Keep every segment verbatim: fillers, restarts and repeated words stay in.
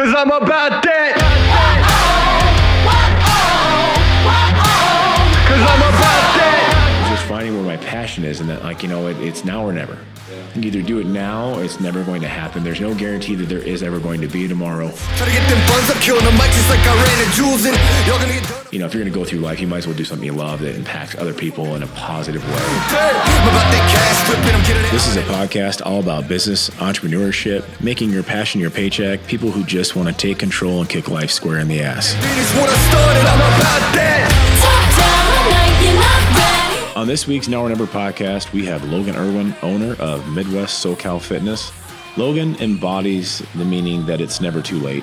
'Cause I'm about that. Cause I'm about that. Just finding where my passion is, and that, like, you know, it, it's now or never. You either do it now, or it's never going to happen. There's no guarantee that there is ever going to be tomorrow. Try to get them buns up, killing them mics just like I ran the jewels in. You're gonna get done. You know, if you're gonna go through life, you might as well do something you love that impacts other people in a positive way. This is a podcast all about business, entrepreneurship, making your passion your paycheck, people who just want to take control and kick life square in the ass. On this week's Now or Never podcast, we have Logan Irwin, owner of Midwest SoCal Fitness. Logan embodies the meaning that it's never too late,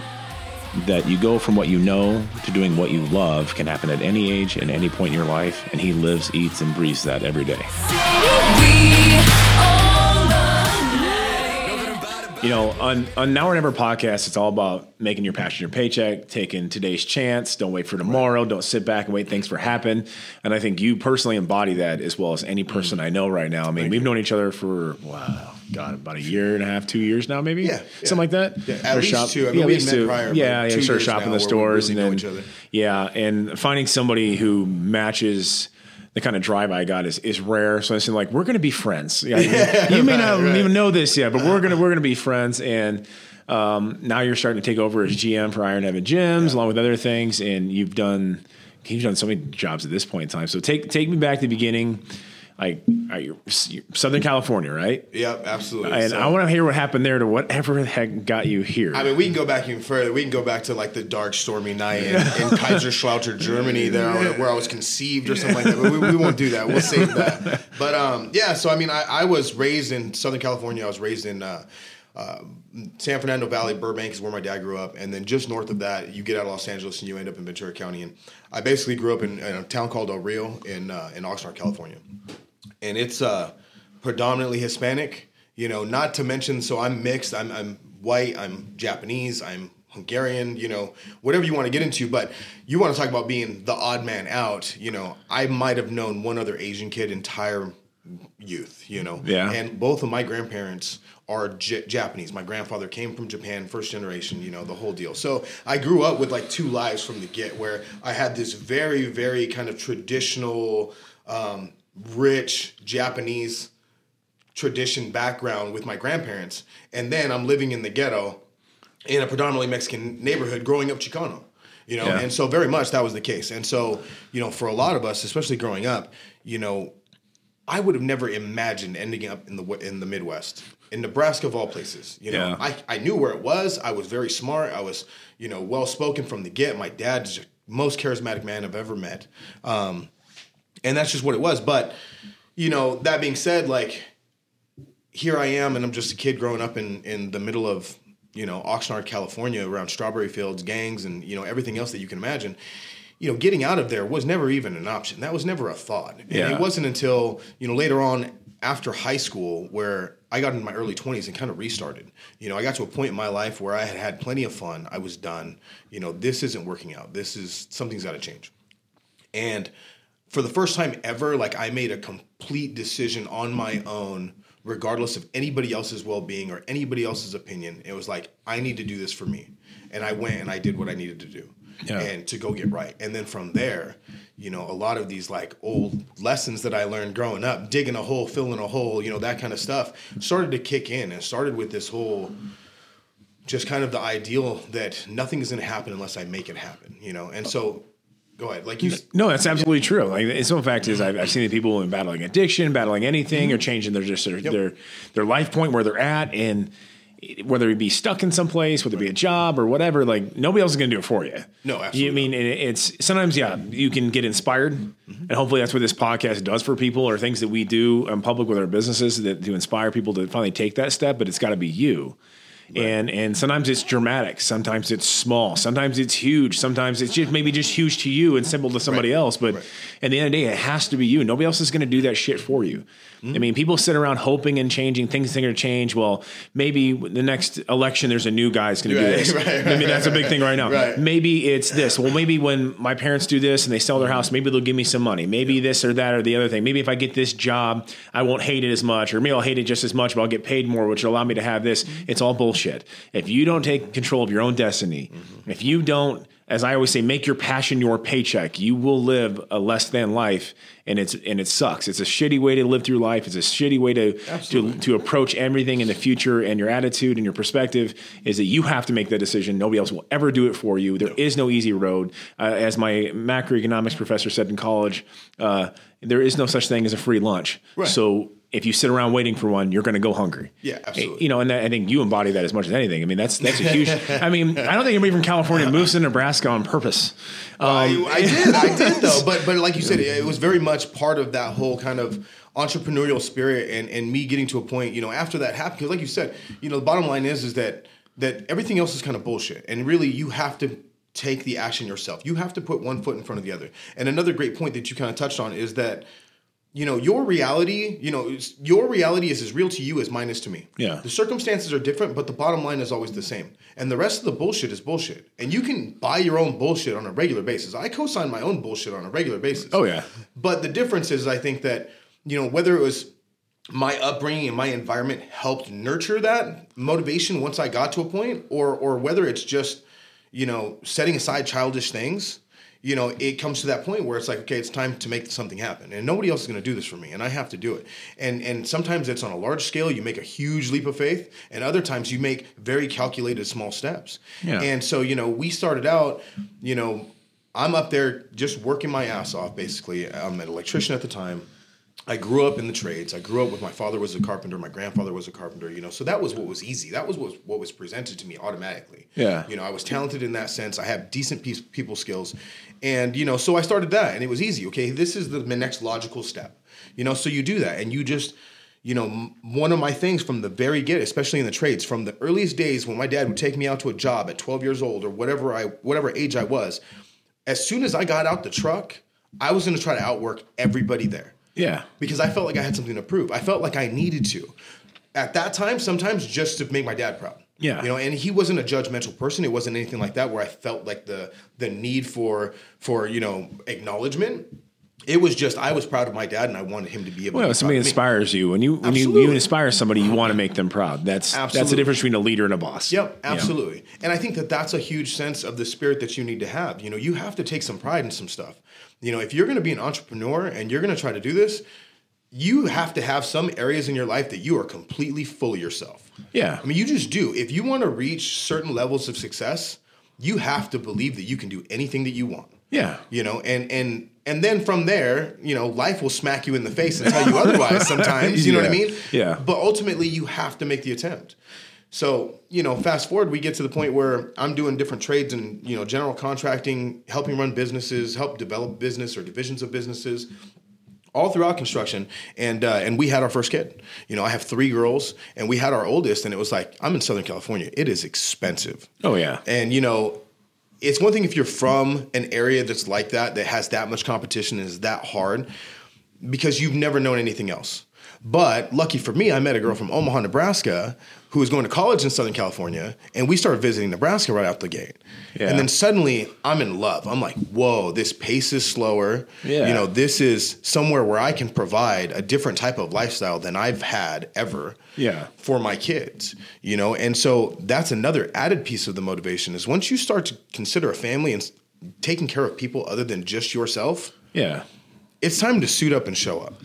that you go from what you know to doing what you love can happen at any age and any point in your life, and he lives, eats, and breathes that every day. You know, on, on Now or Never podcast, it's all about making your passion your paycheck, taking today's chance, don't wait for tomorrow, don't sit back and wait things for happen. And I think you personally embody that as well as any person I know right now. I mean, Thank we've you. known each other for, wow, God, about a year and a half, two years now, maybe? Yeah. yeah. Something like that? Yeah, at least shop, two. I mean, yeah, we met two. prior. Yeah, yeah, started shopping the stores. We really and then, know each other. Yeah, and finding somebody who matches the kind of drive I got is, is rare. So I said, like, we're going to be friends. Yeah, yeah, you, you may right, not right. even know this yet, but we're going to, we're going to be friends. And, um, now you're starting to take over as G M for Iron Evan Gyms, yeah. along with other things. And you've done, you've done so many jobs at this point in time. So take, take me back to the beginning. Like, you, Southern California, right? Yep, absolutely. And so, I want to hear what happened there to whatever the heck got you here. I mean, we can go back even further. We can go back to, like, the dark, stormy night in, in Kaiserslautern, Germany, there, where I was conceived or something like that. But we, we won't do that. We'll save that. But, um, yeah, so, I mean, I, I was raised in Southern California. I was raised in uh, uh, San Fernando Valley. Burbank is where my dad grew up. And then just north of that, you get out of Los Angeles and you end up in Ventura County. And I basically grew up in, in a town called El Rio in, uh, in Oxnard, California. And it's uh, predominantly Hispanic, you know, not to mention, so I'm mixed, I'm, I'm white, I'm Japanese, I'm Hungarian, you know, whatever you want to get into. But you want to talk about being the odd man out, you know, I might have known one other Asian kid entire youth, you know. Yeah. And both of my grandparents are J- Japanese. My grandfather came from Japan, first generation, you know, the whole deal. So I grew up with like two lives from the get, where I had this very, very kind of traditional, um, rich Japanese tradition background with my grandparents. And then I'm living in the ghetto in a predominantly Mexican neighborhood growing up Chicano, you know? Yeah. And so very much that was the case. And so, you know, for a lot of us, especially growing up, you know, I would have never imagined ending up in the in the Midwest, in Nebraska of all places. You know, yeah. I, I knew where it was. I was very smart. I was, you know, well-spoken from the get. My dad's the most charismatic man I've ever met. Um, And that's just what it was. But, you know, that being said, like, here I am, and I'm just a kid growing up in, in the middle of, you know, Oxnard, California, around strawberry fields, gangs, and, you know, everything else that you can imagine. You know, getting out of there was never even an option. That was never a thought. And yeah. it wasn't until, you know, later on after high school where I got into my early twenties and kind of restarted. You know, I got to a point in my life where I had had plenty of fun. I was done. You know, this isn't working out. This is, something's got to change. And for the first time ever, like, I made a complete decision on my own, regardless of anybody else's well-being or anybody else's opinion. It was like, I need to do this for me. And I went and I did what I needed to do yeah. and to go get right. And then from there, you know, a lot of these like old lessons that I learned growing up, digging a hole, filling a hole, you know, that kind of stuff started to kick in, and started with this whole just kind of the ideal that nothing is going to happen unless I make it happen, you know? And so Go ahead. Like you, no, that's absolutely true. Like, it's the fact is, I've, I've seen the people in battling addiction, battling anything, mm-hmm. or changing their just their, yep. their their life point where they're at, and whether it be stuck in some place, whether it be a job or whatever, like nobody else is going to do it for you. No, absolutely. You mean it, it's sometimes, yeah, you can get inspired, mm-hmm. and hopefully that's what this podcast does for people, or things that we do in public with our businesses that to inspire people to finally take that step. But it's got to be you. Right. And and sometimes it's dramatic, sometimes it's small, sometimes it's huge, sometimes it's just maybe just huge to you and simple to somebody right. else. But right. at the end of the day, it has to be you. Nobody else is going to do that shit for you. Mm-hmm. I mean, people sit around hoping and changing things that are going to change. Well, maybe the next election, there's a new guy that's going right. to do this. Right, right, maybe right, that's right, a big right. thing right now. Right. Maybe it's this. Well, maybe when my parents do this and they sell their house, maybe they'll give me some money. Maybe yeah. this or that or the other thing. Maybe if I get this job, I won't hate it as much, or maybe I'll hate it just as much, but I'll get paid more, which will allow me to have this. It's all bullshit. bullshit. If you don't take control of your own destiny, mm-hmm. if you don't, as I always say, make your passion your paycheck, you will live a less than life, and it's and it sucks. It's a shitty way to live through life. It's a shitty way to to, to approach everything in the future, and your attitude and your perspective is that you have to make that decision. Nobody else will ever do it for you. There no. is no easy road. Uh, as my macroeconomics professor said in college, uh, there is no such thing as a free lunch. Right. So if you sit around waiting for one, you're going to go hungry. Yeah, absolutely. You know, and that, I think you embody that as much as anything. I mean, that's that's a huge. I mean, I don't think anybody from California moves to Nebraska on purpose. Um, uh, I did, I did though. But but like you said, it was very much part of that whole kind of entrepreneurial spirit, and and me getting to a point, you know, after that happened. Because like you said, you know, the bottom line is is that that everything else is kind of bullshit, and really you have to take the action yourself. You have to put one foot in front of the other. And another great point that you kind of touched on is that, you know, your reality, you know, your reality is as real to you as mine is to me. Yeah. The circumstances are different, but the bottom line is always the same. And the rest of the bullshit is bullshit. And you can buy your own bullshit on a regular basis. I co-sign my own bullshit on a regular basis. Oh, yeah. But the difference is, I think that, you know, whether it was my upbringing and my environment helped nurture that motivation once I got to a point, or or whether it's just, you know, setting aside childish things, you know, it comes to that point where it's like, okay, it's time to make something happen. And nobody else is going to do this for me. And I have to do it. And and sometimes it's on a large scale. You make a huge leap of faith. And other times you make very calculated small steps. Yeah. And so, you know, we started out, you know, I'm up there just working my ass off, basically. I'm an electrician at the time. I grew up in the trades. I grew up with my father was a carpenter. My grandfather was a carpenter, you know, so that was what was easy. That was what was, what was presented to me automatically. Yeah. You know, I was talented in that sense. I have decent piece, people skills. And, you know, so I started that and it was easy. Okay, this is the next logical step, you know, so you do that and you just, you know, one of my things from the very get, especially in the trades, from the earliest days when my dad would take me out to a job at twelve years old or whatever I, whatever age I was, as soon as I got out the truck, I was going to try to outwork everybody there. Yeah. Because I felt like I had something to prove. I felt like I needed to. At that time, sometimes just to make my dad proud. Yeah. You know, and he wasn't a judgmental person. It wasn't anything like that where I felt like the the need for for, you know, acknowledgement. It was just I was proud of my dad, and I wanted him to be able. Well, to Well, somebody inspires me. you, and you when you, you inspire somebody, you want to make them proud. That's absolutely. That's the difference between a leader and a boss. Yep, absolutely. Yeah. And I think that that's a huge sense of the spirit that you need to have. You know, you have to take some pride in some stuff. You know, if you're going to be an entrepreneur and you're going to try to do this, you have to have some areas in your life that you are completely full of yourself. Yeah, I mean, you just do. If you want to reach certain levels of success, you have to believe that you can do anything that you want. Yeah, you know, and and. And then from there, you know, life will smack you in the face and tell you otherwise sometimes, you know yeah. what I mean? Yeah. But ultimately, you have to make the attempt. So, you know, fast forward, we get to the point where I'm doing different trades and, you know, general contracting, helping run businesses, help develop business or divisions of businesses, all throughout construction. And, uh, and we had our first kid. You know, I have three girls and we had our oldest and it was like, I'm in Southern California. It is expensive. Oh, yeah. And, you know, it's one thing if you're from an area that's like that, that has that much competition and is that hard because you've never known anything else. But lucky for me, I met a girl from Omaha, Nebraska, who was going to college in Southern California, and we started visiting Nebraska right out the gate. Yeah. And then suddenly I'm in love. I'm like, whoa, this pace is slower. Yeah. You know, this is somewhere where I can provide a different type of lifestyle than I've had ever yeah. for my kids, you know? And so that's another added piece of the motivation is once you start to consider a family and taking care of people other than just yourself, yeah, it's time to suit up and show up.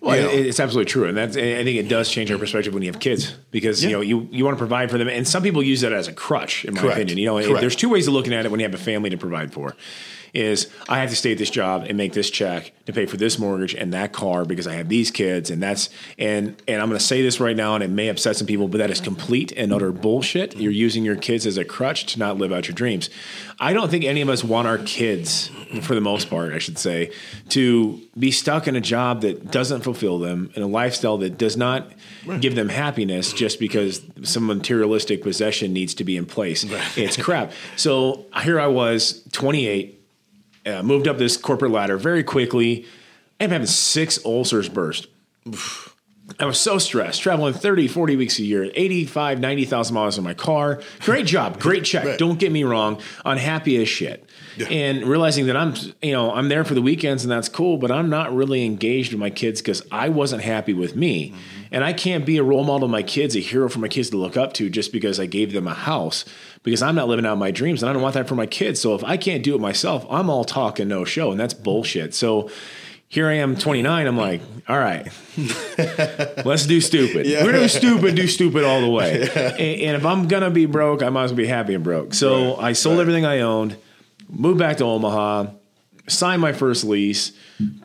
Well, you know. It's absolutely true. And that's, I think it does change our perspective when you have kids because, yeah. you know, you, you want to provide for them. And some people use that as a crutch, in my Correct. opinion. You know, Correct. There's two ways of looking at it when you have a family to provide for is I have to stay at this job and make this check to pay for this mortgage and that car because I have these kids. And that's and and I'm going to say this right now, and it may upset some people, but that is complete and utter bullshit. You're using your kids as a crutch to not live out your dreams. I don't think any of us want our kids, for the most part, I should say, to be stuck in a job that doesn't fulfill them and a lifestyle that does not right. give them happiness just because some materialistic possession needs to be in place. Right. It's crap. So here I was, twenty-eight. Uh, moved up this corporate ladder very quickly. I'm having six ulcers burst. Oof. I was so stressed, traveling thirty, forty weeks a year, eighty-five, ninety thousand miles in my car. Great job. Great check. Right. Don't get me wrong. Unhappy as shit. Yeah. And realizing that I'm, you know, I'm there for the weekends and that's cool, but I'm not really engaged with my kids because I wasn't happy with me. Mm-hmm. And I can't be a role model to my kids, a hero for my kids to look up to just because I gave them a house, because I'm not living out my dreams and I don't want that for my kids. So if I can't do it myself, I'm all talk and no show, and that's bullshit. So here I am, twenty-nine. I'm like, all right, let's do stupid. Yeah. We're doing stupid, do stupid all the way. Yeah. And, and if I'm going to be broke, I might as well be happy and broke. So right. I sold right. everything I owned, moved back to Omaha, signed my first lease,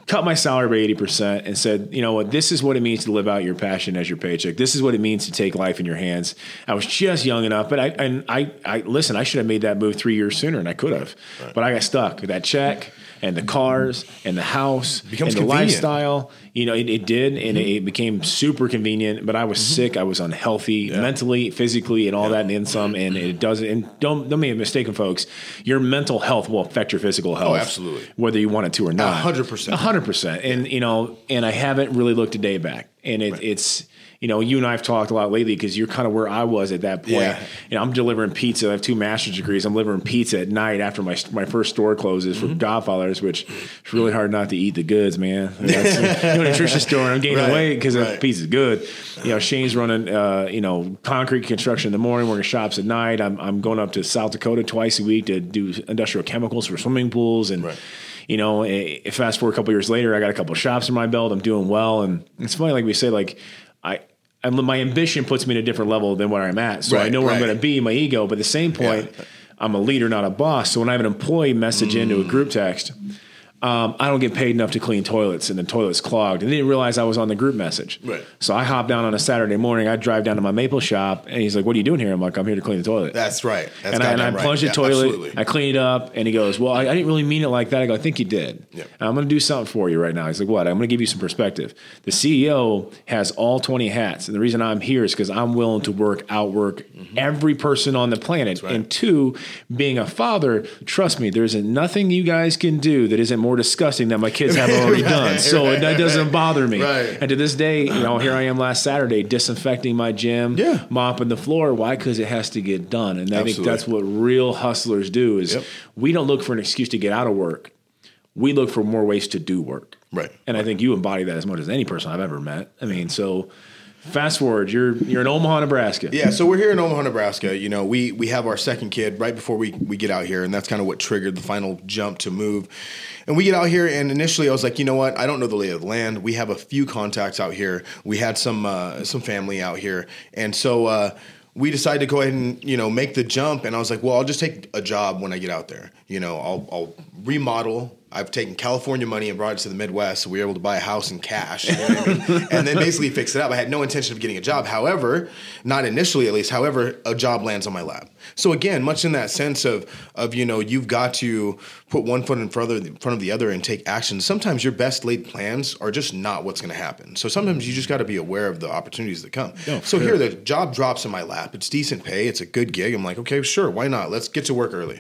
cut my salary by eighty percent, and said, you know what, this is what it means to live out your passion as your paycheck. This is what it means to take life in your hands. I was just young enough, but I, and I, I listen, I should have made that move three years sooner, and I could have, right. but I got stuck with that check and the cars and the house and the convenient. lifestyle. You know, it, it did, and mm-hmm. it became super convenient, but I was mm-hmm. sick. I was unhealthy yeah. mentally, physically, and all yeah. that, and then some, and it doesn't, and don't, don't be mistaken, folks. Your mental health will affect your physical health. Oh, absolutely. Whether you want it to or not. one hundred percent. one hundred percent. And, you know, and I haven't really looked a day back, and it, right. it's... You know, you and I have talked a lot lately because you're kind of where I was at that point. Yeah. You know, I'm delivering pizza. I have two master's degrees. I'm delivering pizza at night after my my first store closes mm-hmm. for Godfather's, which it's really hard not to eat the goods, man. I mean, that's, you know, a nutrition store, and I'm gaining right. weight because right. the pizza's good. You know, Shane's running, uh, you know, concrete construction in the morning, working shops at night. I'm I'm going up to South Dakota twice a week to do industrial chemicals for swimming pools and. Right. You know, fast forward a couple years later, I got a couple of shops in my belt. I'm doing well, and it's funny, like we say, like. I, I, my ambition puts me at a different level than where I'm at. So right, I know where right. I'm going to be, my ego. But at the same point, yeah. I'm a leader, not a boss. So when I have an employee message mm. into a group text, um, I don't get paid enough to clean toilets, and the toilet's clogged. And they didn't realize I was on the group message. Right. So I hop down on a Saturday morning. I drive down to my maple shop, and he's like, "What are you doing here?" I'm like, "I'm here to clean the toilet." That's right. That's and I, and I right. plunge the yeah, toilet. Absolutely. I clean it up, and he goes, "Well, I, I didn't really mean it like that." I go, "I think you did." Yep. "I'm going to do something for you right now." He's like, "What?" "I'm going to give you some perspective. The C E O has all twenty hats, and the reason I'm here is because I'm willing to work, outwork mm-hmm. every person on the planet." Right. And two, being a father, trust me, there isn't nothing you guys can do that isn't more disgusting that my kids have already right, done. So right, that doesn't right, bother me. Right. And to this day, you know, here I am last Saturday disinfecting my gym, yeah. mopping the floor. Why? Because it has to get done. And I Absolutely. think that's what real hustlers do is yep. we don't look for an excuse to get out of work. We look for more ways to do work. Right. And I think you embody that as much as any person I've ever met. I mean, so fast forward, you're you're in Omaha, Nebraska. Yeah, so we're here in Omaha, Nebraska. You know, we we have our second kid right before we, we get out here, and that's kind of what triggered the final jump to move. And we get out here, and initially I was like, you know what? I don't know the lay of the land. We have a few contacts out here. We had some uh, some family out here, and so uh, we decided to go ahead and, you know, make the jump. And I was like, well, I'll just take a job when I get out there. You know, I'll I'll remodel. I've taken California money and brought it to the Midwest, so we were able to buy a house in cash, you know what I mean? And then basically fix it up. I had no intention of getting a job. However, not initially at least, however, a job lands on my lap. So again, much in that sense of, of you know, you've got to put one foot in front of the other and take action. Sometimes your best laid plans are just not what's going to happen. So sometimes you just got to be aware of the opportunities that come. No, so sure. here the job drops in my lap. It's decent pay. It's a good gig. I'm like, okay, sure, why not? Let's get to work early.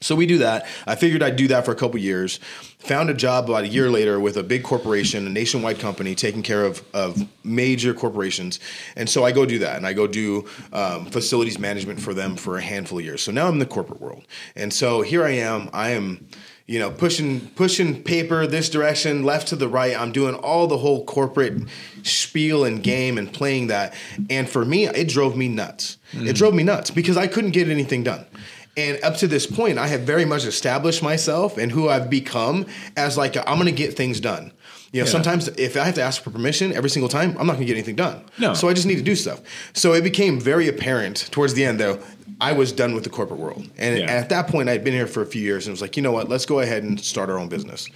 So we do that. I figured I'd do that for a couple years. Found a job about a year later with a big corporation, a nationwide company taking care of, of major corporations. And so I go do that, and I go do um, facilities management for them for a handful of years. So now I'm in the corporate world. And so here I am. I am... You know, pushing pushing paper this direction, left to the right. I'm doing all the whole corporate spiel and game and playing that. And for me, it drove me nuts. Mm. It drove me nuts because I couldn't get anything done. And up to this point, I have very much established myself and who I've become as like, I'm going to get things done. You know, yeah. sometimes if I have to ask for permission every single time, I'm not going to get anything done. No. So I just need to do stuff. So it became very apparent towards the end, though, I was done with the corporate world. And yeah. at that point, I'd been here for a few years and was like, you know what, let's go ahead and start our own business.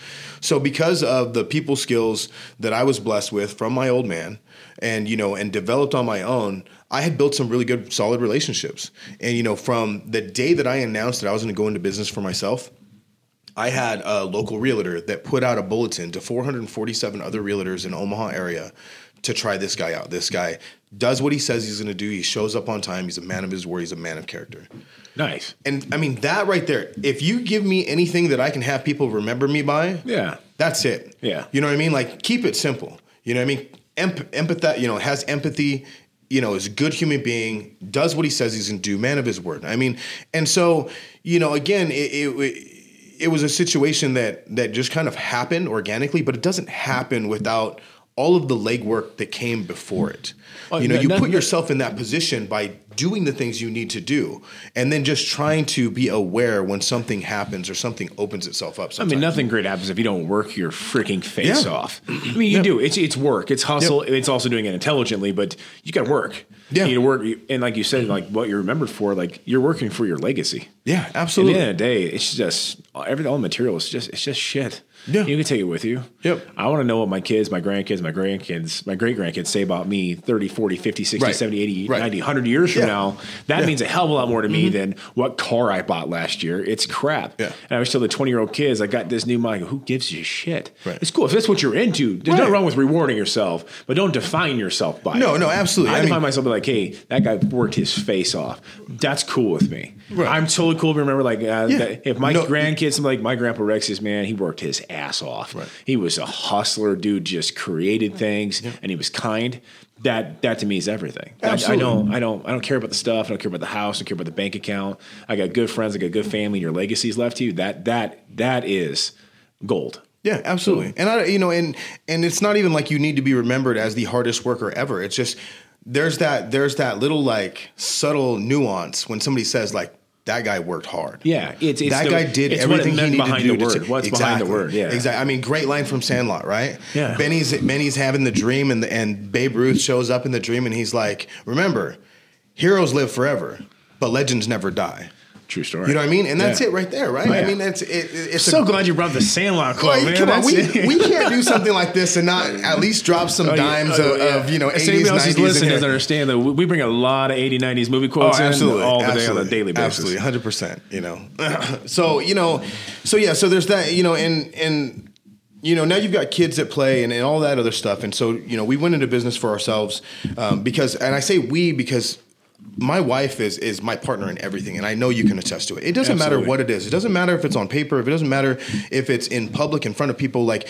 So because of the people skills that I was blessed with from my old man and, you know, and developed on my own, I had built some really good, solid relationships. And, you know, from the day that I announced that I was going to go into business for myself, I had a local realtor that put out a bulletin to four hundred forty-seven other realtors in Omaha area to try this guy out. This guy does what he says he's going to do. He shows up on time. He's a man of his word. He's a man of character. Nice. And I mean, that right there, if you give me anything that I can have people remember me by, yeah, that's it. Yeah. You know what I mean? Like, keep it simple. You know what I mean? emp- empath- you know, has empathy, you know, is a good human being, does what he says he's going to do, man of his word. I mean, and so, you know, again, it, it, it was a situation that, that just kind of happened organically, but it doesn't happen without all of the legwork that came before it. Oh, you know, no, you no, put no. yourself in that position by doing the things you need to do and then just trying to be aware when something happens or something opens itself up sometimes. I mean, nothing great happens if you don't work your freaking face yeah. off. I mean, you yeah. do. It's it's work. It's hustle. Yeah. It's also doing it intelligently, but you got to work. Yeah. You work. And like you said, like what you're remembered for, like you're working for your legacy. Yeah, absolutely. At the end of the day, it's just every all the material is just it's just shit. Yeah. You can take it with you. Yep. I want to know what my kids, my grandkids, my grandkids, my great grandkids say about me thirty, forty, fifty, sixty, right. seventy, eighty, right. ninety, one hundred years yeah. from now. That yeah. means a hell of a lot more to me mm-hmm. than what car I bought last year. It's crap. Yeah. And I was telling the twenty year old kids, I got this new mic. Who gives you shit? Right. It's cool. If that's what you're into, there's right. nothing wrong with rewarding yourself, but don't define yourself by no, it. No, no, absolutely. I, I mean, define myself by like, hey, that guy worked his face off. That's cool with me. Right. I'm totally cool. Remember, like, uh, yeah. that if my no, grandkids, I'm like, my grandpa Rexius, man, he worked his ass off. Right. He was a hustler, dude, just created things yeah. and he was kind. That that to me is everything. Absolutely. I, I don't I don't I don't care about the stuff, I don't care about the house, I don't care about the bank account. I got good friends, I got good family, and your legacy is left to you. That that that is gold. Yeah, absolutely. So, and I you know, and and it's not even like you need to be remembered as the hardest worker ever. It's just there's that there's that little like subtle nuance when somebody says like that guy worked hard. Yeah, it's, it's that the, guy did it's everything what it he needed to do. The word. To, What's exactly, behind the word? Yeah, exactly. I mean, great line from Sandlot, right? Yeah, Benny's Benny's having the dream, and the, and Babe Ruth shows up in the dream, and he's like, "Remember, heroes live forever, but legends never die." True story. You know what I mean? And that's yeah. it right there, right? Oh, yeah. I mean, that's it. It's so a, glad you brought the Sandlot Club, like, man. Come on, we, we can't do something like this and not at least drop some oh, dimes oh, of, yeah. of, you know, eighties, anybody else nineties. Who's listening doesn't understand that we bring a lot of eighties, nineties movie quotes oh, absolutely, in all the absolutely, day on a daily basis. Absolutely, one hundred percent, you know. So, you know, so yeah, so there's that, you know, and, and you know, now you've got kids at play and, and all that other stuff. And so, you know, we went into business for ourselves um, because, and I say we because my wife is is my partner in everything, and I know you can attest to it. It doesn't Absolutely. Matter what it is. It doesn't matter if it's on paper, if it doesn't matter if it's in public in front of people. Like,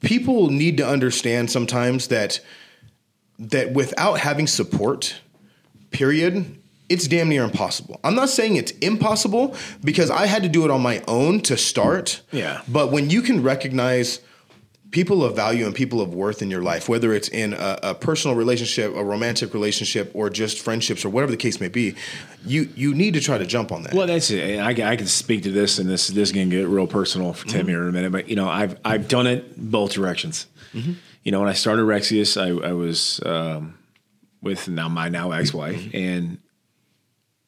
people need to understand sometimes that that without having support, period, it's damn near impossible. I'm not saying it's impossible because I had to do it on my own to start. Yeah. But when you can recognize people of value and people of worth in your life, whether it's in a, a personal relationship, a romantic relationship, or just friendships, or whatever the case may be, you you need to try to jump on that. Well, that's it. I, I can speak to this, and this this is going to get real personal for Tim mm-hmm. here in a minute. But you know, I've I've done it both directions. Mm-hmm. You know, when I started Rexius, I, I was um, with now my now ex-wife, mm-hmm. and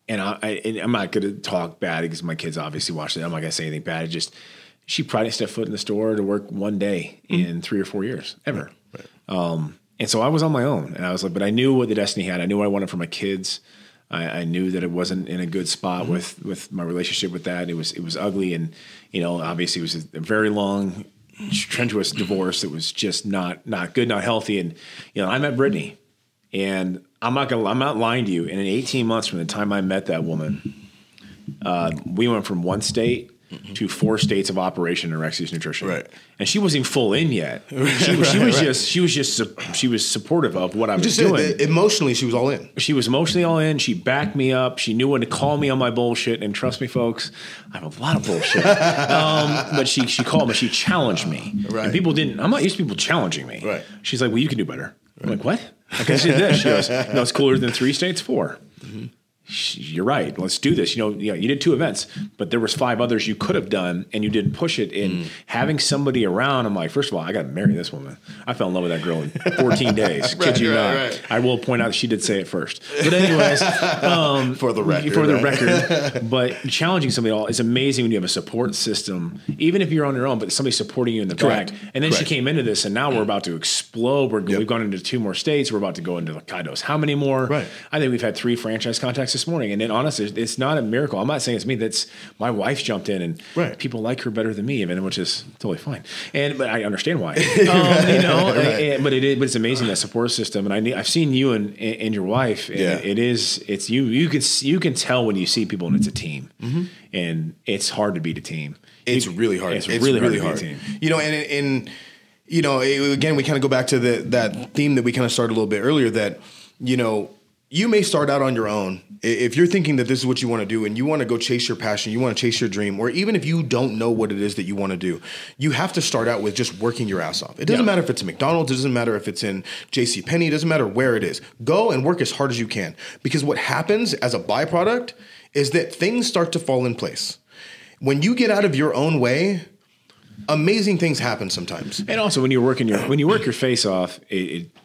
and I, I and I'm not going to talk bad because my kids obviously watch it. I'm not going to say anything bad. It just she probably stepped foot in the store to work one day mm-hmm. in three or four years, ever. Right. Um, and so I was on my own. And I was like, but I knew what the destiny had. I knew what I wanted for my kids. I, I knew that it wasn't in a good spot mm-hmm. with, with my relationship with that. It was it was ugly. And, you know, obviously it was a very long, strenuous divorce that was just not not good, not healthy. And, you know, I met Brittany. And I'm not gonna I'm not lying to you. And in eighteen months from the time I met that woman, uh, we went from one state Mm-hmm. to four states of operation in Rexius Nutrition, right? And she wasn't full in yet. She, right, she was right. just, she was just, she was supportive of what I was just doing. It, emotionally, she was all in. She was emotionally all in. She backed me up. She knew when to call me on my bullshit. And trust me, folks, I have a lot of bullshit. um, but she, she called me. She challenged me. Right. And people didn't. I'm not used to people challenging me. Right. She's like, well, you can do better. Right. I'm like, what? I can see this. She goes, no, it's cooler than three states, four. Mm-hmm. You're right. Let's do this. You know, you know, you did two events, but there was five others you could have done, and you didn't push it. And mm. having somebody around, I'm like, first of all, I got to marry this woman. I fell in love with that girl in fourteen days. Kid right, you right, not. Right. I will point out that she did say it first. But anyways, um, for the record, for the right? record. But challenging somebody all is amazing when you have a support system, even if you're on your own, but somebody supporting you in the Correct. Back. And then Correct. She came into this, and now we're about to explode. We're, yep. We've gone into two more states. We're about to go into like, God knows how many more. Right. I think we've had three franchise contacts this morning. And then honestly, it's not a miracle. I'm not saying it's me. That's my wife jumped in and right. people like her better than me, even, which is totally fine. And, but I understand why, um, you know, right. and, but it is, but it's amazing that support system. And I need, I've seen you and, and your wife, and yeah. it is, it's you, you can, you can tell when you see people and it's a team mm-hmm. and it's hard to beat a team. It's you, really hard. It's, it's really, really hard. hard. To beat a team. You know, and, and, you know, it, again, we kind of go back to the, that theme that we kind of started a little bit earlier that, you know, you may start out on your own. If you're thinking that this is what you want to do and you want to go chase your passion, you want to chase your dream, or even if you don't know what it is that you want to do, you have to start out with just working your ass off. It doesn't yeah. matter if it's McDonald's. It doesn't matter if it's in JCPenney. It doesn't matter where it is. Go and work as hard as you can, because what happens as a byproduct is that things start to fall in place. When you get out of your own way, amazing things happen sometimes. And also when you're working your, when you work your face off, it,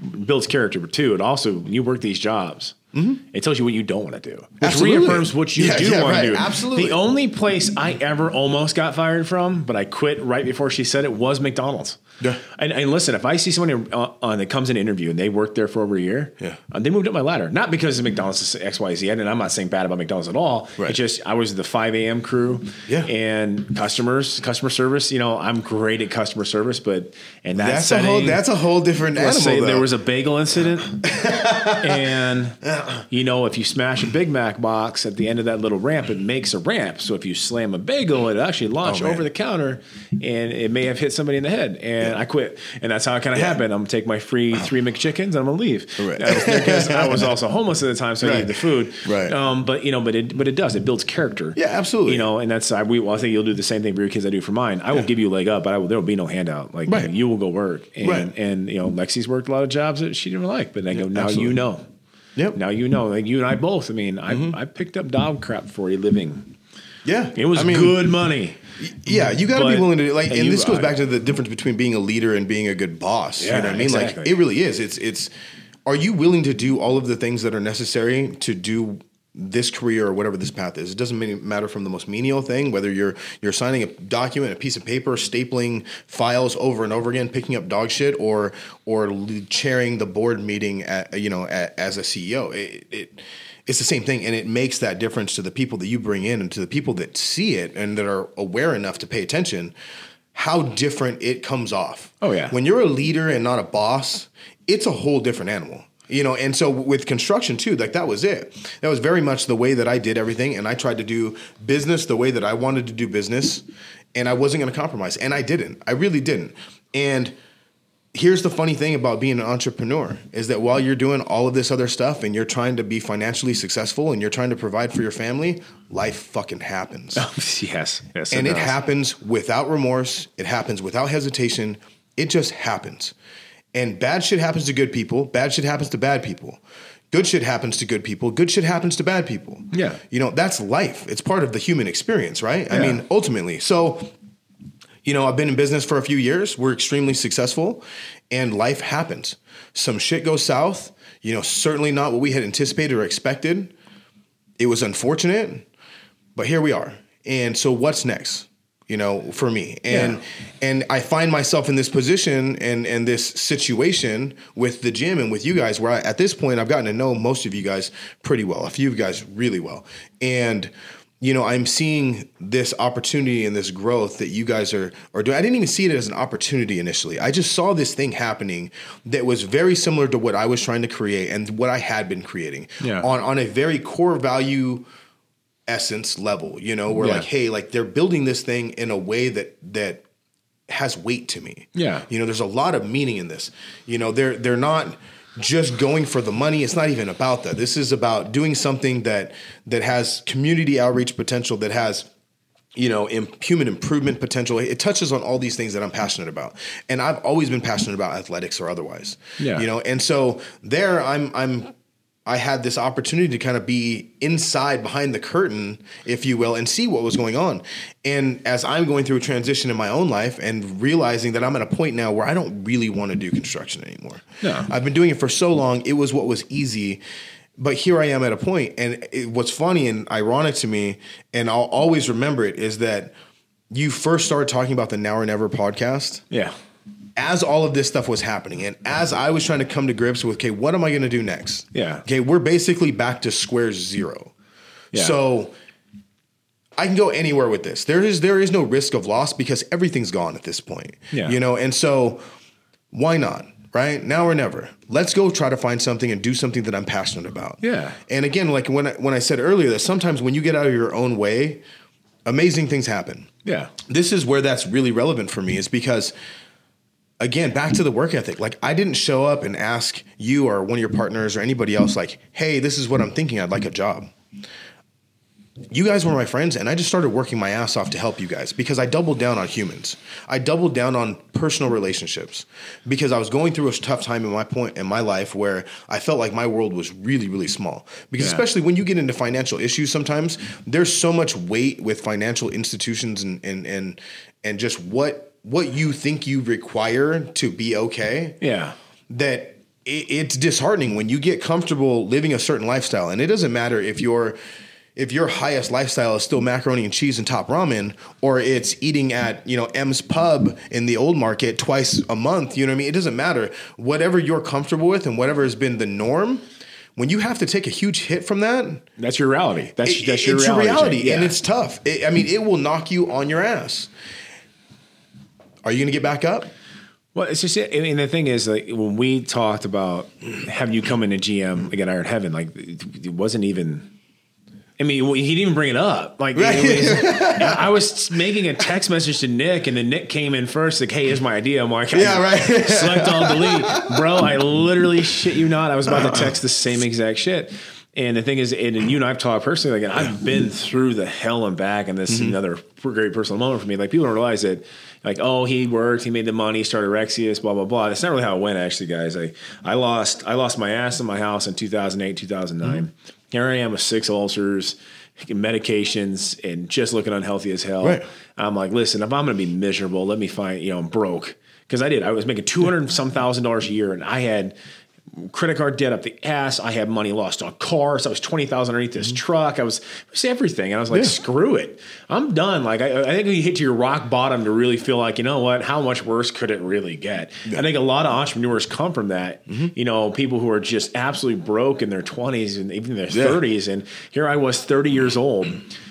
it builds character too. And also when you work these jobs, mm-hmm. it tells you what you don't want to do, which Absolutely. reaffirms what you yeah, do yeah, want right. to do. Absolutely. The only place I ever almost got fired from, but I quit right before she said it, was McDonald's. Yeah. And, and listen, if I see someone uh, uh, that comes in an interview and they worked there for over a year, yeah. uh, they moved up my ladder. Not because of McDonald's X, Y, Z, and I'm not saying bad about McDonald's at all. Right. It's just I was the five a.m. crew yeah. and customers, customer service. You know, I'm great at customer service, but and that that's setting, a whole that's a whole different animal. Though. There was a bagel incident, and you know, if you smash a Big Mac box at the end of that little ramp, it makes a ramp. So if you slam a bagel, it actually launch oh, over the counter, and it may have hit somebody in the head. And I quit. And that's how it kind of yeah. happened. I'm going to take my free three McChickens and I'm going to leave. Right. Because I was also homeless at the time, so right. I needed the food. Right. Um, but, you know, but it but it does. It builds character. Yeah, absolutely. You know, and that's, I, we, well, I think you'll do the same thing for your kids I do for mine. I yeah. will give you a leg up, but I will, there will be no handout. Like, right. you know, you will go work. And, right. and, you know, Lexi's worked a lot of jobs that she didn't like. But I go, yeah, now absolutely. you know. Yep. Now you know. Like, you and I both. I mean, mm-hmm. I, I picked up dog crap for a living. Yeah. It was I mean, good money. Yeah, you got to be willing to, like, and, and this goes back to the difference between being a leader and being a good boss. Yeah, you know what I mean? Exactly. Like, it really is. It's, it's, are you willing to do all of the things that are necessary to do this career or whatever this path is? It doesn't matter, from the most menial thing, whether you're, you're signing a document, a piece of paper, stapling files over and over again, picking up dog shit, or, or chairing the board meeting at, you know, at, as a C E O. It, it, It's the same thing, and it makes that difference to the people that you bring in and to the people that see it and that are aware enough to pay attention, how different it comes off. Oh, yeah. When you're a leader and not a boss, it's a whole different animal. You know, and so with construction too, like that was it. That was very much the way that I did everything, and I tried to do business the way that I wanted to do business, and I wasn't going to compromise, and I didn't. I really didn't. And here's the funny thing about being an entrepreneur is that while you're doing all of this other stuff and you're trying to be financially successful and you're trying to provide for your family, life fucking happens. yes. yes, And it, it happens without remorse. It happens without hesitation. It just happens. And bad shit happens to good people. Bad shit happens to bad people. Good shit happens to good people. Good shit happens to bad people. Yeah. You know, that's life. It's part of the human experience, right? Yeah. I mean, ultimately. So... You know, I've been in business for a few years. We're extremely successful, and life happens. Some shit goes south, you know, certainly not what we had anticipated or expected. It was unfortunate, but here we are. And so what's next, you know, for me? And yeah. and I find myself in this position and, and this situation with the gym and with you guys where I, at this point I've gotten to know most of you guys pretty well, a few of you guys really well. And you know, I'm seeing this opportunity and this growth that you guys are, are doing. I didn't even see it as an opportunity initially. I just saw this thing happening that was very similar to what I was trying to create and what I had been creating yeah. on, on a very core value essence level, you know, where yeah. like, hey, like they're building this thing in a way that, that has weight to me. Yeah. You know, there's a lot of meaning in this, you know, they're, they're not just going for the money. It's not even about that. This is about doing something that that has community outreach potential, that has, you know, imp- human improvement potential. It touches on all these things that I'm passionate about. And I've always been passionate about athletics or otherwise. Yeah. You know, and so there I'm I'm I had this opportunity to kind of be inside, behind the curtain, if you will, and see what was going on. And as I'm going through a transition in my own life and realizing that I'm at a point now where I don't really want to do construction anymore. No. I've been doing it for so long. It was what was easy. But here I am at a point. And it, what's funny and ironic to me, and I'll always remember it, is that you first started talking about the Now or Never podcast. Yeah. As all of this stuff was happening and as I was trying to come to grips with, okay, what am I going to do next? Yeah. Okay. We're basically back to square zero. Yeah. So I can go anywhere with this. There is, there is no risk of loss because everything's gone at this point, yeah. you know? And so why not? Right? Now or never. Let's go try to find something and do something that I'm passionate about. Yeah. And again, like when I, when I said earlier that sometimes when you get out of your own way, amazing things happen. Yeah. This is where that's really relevant for me, is because again, back to the work ethic. Like, I didn't show up and ask you or one of your partners or anybody else, like, hey, this is what I'm thinking. I'd like a job. You guys were my friends, and I just started working my ass off to help you guys because I doubled down on humans. I doubled down on personal relationships because I was going through a tough time in my point in my life where I felt like my world was really, really small. Because yeah. especially when you get into financial issues sometimes, there's so much weight with financial institutions and and and, and just what what you think you require to be okay. Yeah. That it, it's disheartening when you get comfortable living a certain lifestyle. And it doesn't matter if you're if your highest lifestyle is still macaroni and cheese and top ramen, or it's eating at, you know, M's Pub in the Old Market twice a month, you know what I mean? It doesn't matter. Whatever you're comfortable with and whatever has been the norm, when you have to take a huge hit from that, that's your reality. That's, it, that's your it's reality. It's your reality, yeah. And it's tough. It, I mean, it will knock you on your ass. Are you going to get back up? Well, it's just, I mean, the thing is, like, when we talked about having you come into G M, again, Iron Heaven, like, it wasn't even... I mean, he didn't even bring it up. Like, right. it was, I was making a text message to Nick, and then Nick came in first, like, hey, here's my idea. I'm like, yeah, right. Select all delete. Bro, I literally shit you not. I was about to text the same exact shit. And the thing is, and, and you and I have talked personally, like, I've been through the hell and back, and this is mm-hmm. another great personal moment for me. Like, people don't realize that, like, oh, he worked, he made the money, started Rexius, blah, blah, blah. That's not really how it went, actually, guys. Like, I lost, I lost my ass in my house in two thousand eight, two thousand nine. Mm-hmm. Here I am with six ulcers, medications, and just looking unhealthy as hell. Right. I'm like, listen, if I'm going to be miserable, let me find, you know, I'm broke. Because I did. I was making two hundred some thousand dollars a year, and I had credit card debt up the ass. I had money lost on cars. I was twenty thousand dollars underneath this mm-hmm. truck. I was, it was everything. And I was like, yeah. screw it. I'm done. Like, I, I think you hit to your rock bottom to really feel like, you know what, how much worse could it really get? Yeah. I think a lot of entrepreneurs come from that. Mm-hmm. You know, people who are just absolutely broke in their twenties and even their yeah. thirties. And here I was, thirty years old,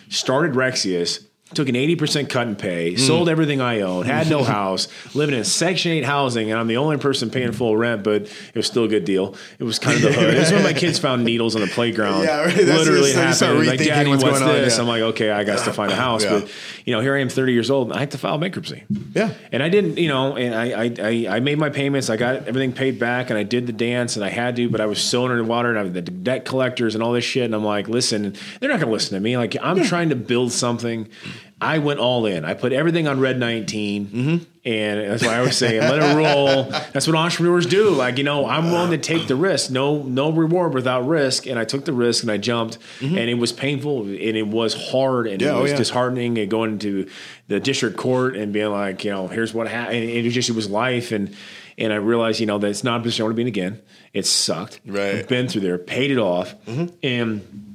started Rexius, took an eighty percent cut in pay, mm. sold everything I owned, had no house, living in Section eight housing, and I'm the only person paying full rent, but it was still a good deal. It was kind of the hood. It was when my kids found needles on the playground. Yeah, right. Literally just, happened. Like, Daddy, what's, what's this? On, yeah. I'm like, okay, I got to find a house. Yeah. But, you know, here I am thirty years old, and I had to file bankruptcy. Yeah. And I didn't, you know, and I, I, I made my payments. I got everything paid back, and I did the dance, and I had to, but I was so underwater, and I had the debt collectors and all this shit, and I'm like, listen, they're not going to listen to me. Like, I'm yeah. trying to build something. I went all in. I put everything on Red nineteen, mm-hmm. and that's why I always say, let it roll. That's what entrepreneurs do. Like, you know, I'm willing to take the risk. No, no reward without risk. And I took the risk, and I jumped, mm-hmm. and it was painful, and it was hard, and yeah, it was oh, yeah. disheartening, and going to the district court and being like, you know, here's what happened. It just, it was life, and and I realized, you know, that it's not a position I want to be in again. It sucked. Right. I've been through there, paid it off, mm-hmm. and.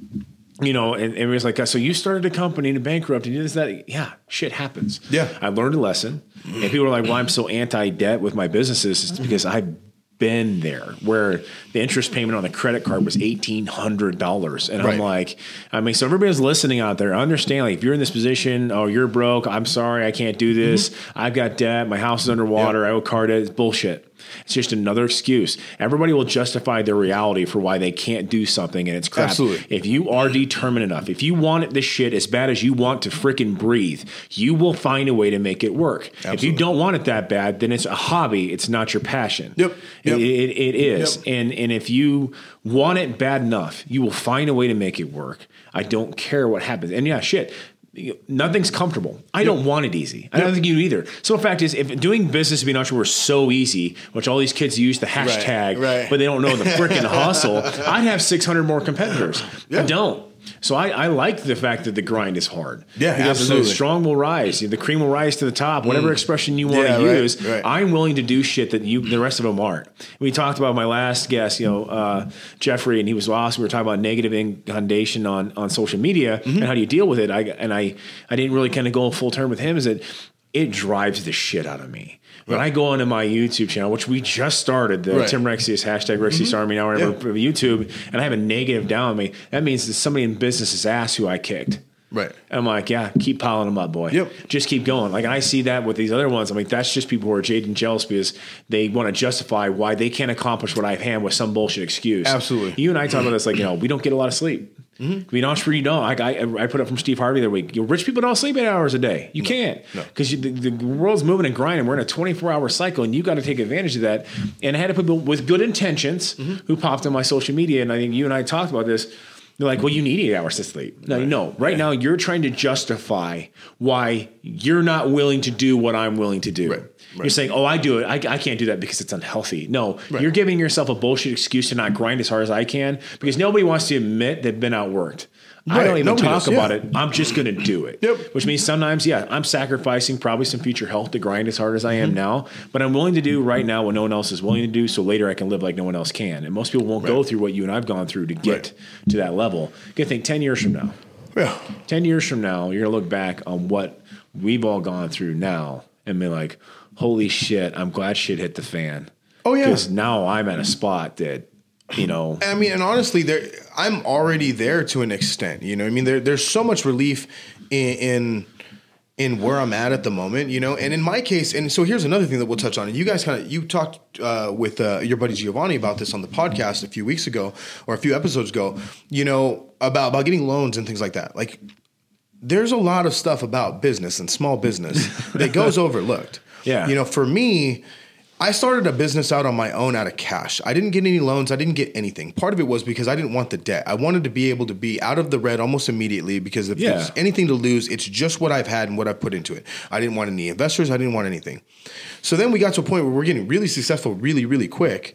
You know, and, and it was like, so you started a company and bankrupted, you did this, that. Yeah, shit happens. Yeah. I learned a lesson. And people are like, well, I'm so anti-debt with my businesses. It's because I've been there where the interest payment on the credit card was eighteen hundred dollars. And right. I'm like, I mean, so everybody's listening out there. I understand, like, if you're in this position, oh, you're broke. I'm sorry. I can't do this. Mm-hmm. I've got debt. My house is underwater. Yep. I owe car debt. It's bullshit. It's just another excuse. Everybody will justify their reality for why they can't do something, and it's crap. Absolutely. If you are determined enough, if you want it, this shit as bad as you want to freaking breathe, you will find a way to make it work. Absolutely. If you don't want it that bad, then it's a hobby. It's not your passion. Yep. yep. It, it, it is. Yep. And and if you want it bad enough, you will find a way to make it work. I don't care what happens. And yeah, shit. Nothing's comfortable. I yep. don't want it easy. I yep. don't think you either. So the fact is, if doing business to be an entrepreneur is so easy, which all these kids use the hashtag, right, right. but they don't know the freaking hustle, I'd have six hundred more competitors. Yeah. I don't. So I, I like the fact that the grind is hard. Yeah, absolutely. The strong will rise. The cream will rise to the top. Whatever mm. expression you want yeah, to right, use, right. I'm willing to do shit that you the rest of them aren't. We talked about my last guest, you know, uh, Jeffrey, and he was awesome. We were talking about negative inundation on, on social media mm-hmm. and how do you deal with it. I and I, I didn't really kind of go full term with him. Is that it drives the shit out of me. When I go onto my YouTube channel, which we just started, the right. Tim Rexius, hashtag Rexius mm-hmm. Army, now we're yeah. YouTube, and I have a negative down on me, that means that somebody in business's ass who I kicked. Right. And I'm like, yeah, keep piling them up, boy. Yep. Just keep going. Like, I see that with these other ones. I'm like, that's just people who are jaded and jealous because they want to justify why they can't accomplish what I've had with some bullshit excuse. Absolutely. You and I talk about this, like, you know, we don't get a lot of sleep. Mm-hmm. I mean, entrepreneur, you know, I, I, I put up from Steve Harvey the other week. You know, rich people don't sleep eight hours a day. You no, can't because no. the, the world's moving and grinding. We're in a twenty-four hour cycle, and you got to take advantage of that. And I had to put people with good intentions mm-hmm. who popped on my social media, and I think you and I talked about this. They're like, well, you need eight hours to sleep. No, right. no. Right yeah. now, you're trying to justify why you're not willing to do what I'm willing to do. Right. Right. You're saying, oh, I do it. I, I can't do that because it's unhealthy. No, right. you're giving yourself a bullshit excuse to not grind as hard as I can because nobody wants to admit they've been outworked. Right. I don't even Nobody talk does. about yeah. it. I'm just going to do it. Yep. Which means sometimes, yeah, I'm sacrificing probably some future health to grind as hard as I am mm-hmm. now, but I'm willing to do right now what no one else is willing to do. So later I can live like no one else can. And most people won't right. go through what you and I've gone through to get right. to that level. You can think ten years from now. Yeah. ten years from now, you're going to look back on what we've all gone through now and be like, holy shit, I'm glad shit hit the fan. Oh, yeah. Because now I'm at a spot that, you know, I mean, and honestly, there I'm already there to an extent. You know what I mean? There, there's so much relief in, in in where I'm at at the moment. You know, and in my case, and so here's another thing that we'll touch on. And you guys kind of you talked uh, with uh, your buddy Giovanni about this on the podcast a few weeks ago or a few episodes ago. You know about about getting loans and things like that. Like, there's a lot of stuff about business and small business that goes overlooked. Yeah, you know, for me. I started a business out on my own out of cash. I didn't get any loans. I didn't get anything. Part of it was because I didn't want the debt. I wanted to be able to be out of the red almost immediately because if yeah. there's anything to lose, it's just what I've had and what I've put into it. I didn't want any investors. I didn't want anything. So then we got to a point where we're getting really successful really, really quick.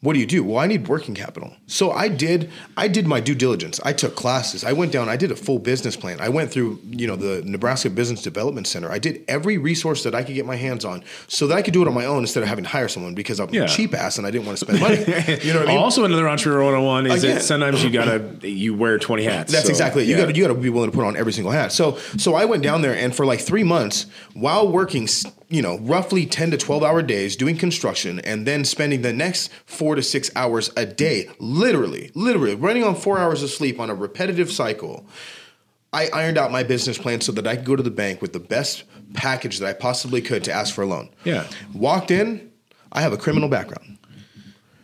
What do you do? Well, I need working capital. So I did I did my due diligence. I took classes. I went down. I did a full business plan. I went through, you know, the Nebraska Business Development Center. I did every resource that I could get my hands on so that I could do it on my own instead of having to hire someone because I'm yeah. a cheap ass and I didn't want to spend money. You know what I mean? Also, another entrepreneur one oh one is Again. that sometimes you got to you wear twenty hats. That's so, exactly it. You yeah. got you got to be willing to put on every single hat. So so I went down there and for like three months while working you know, roughly ten to twelve hour days doing construction and then spending the next four to six hours a day, literally, literally running on four hours of sleep on a repetitive cycle. I ironed out my business plan so that I could go to the bank with the best package that I possibly could to ask for a loan. Yeah. Walked in. I have a criminal background.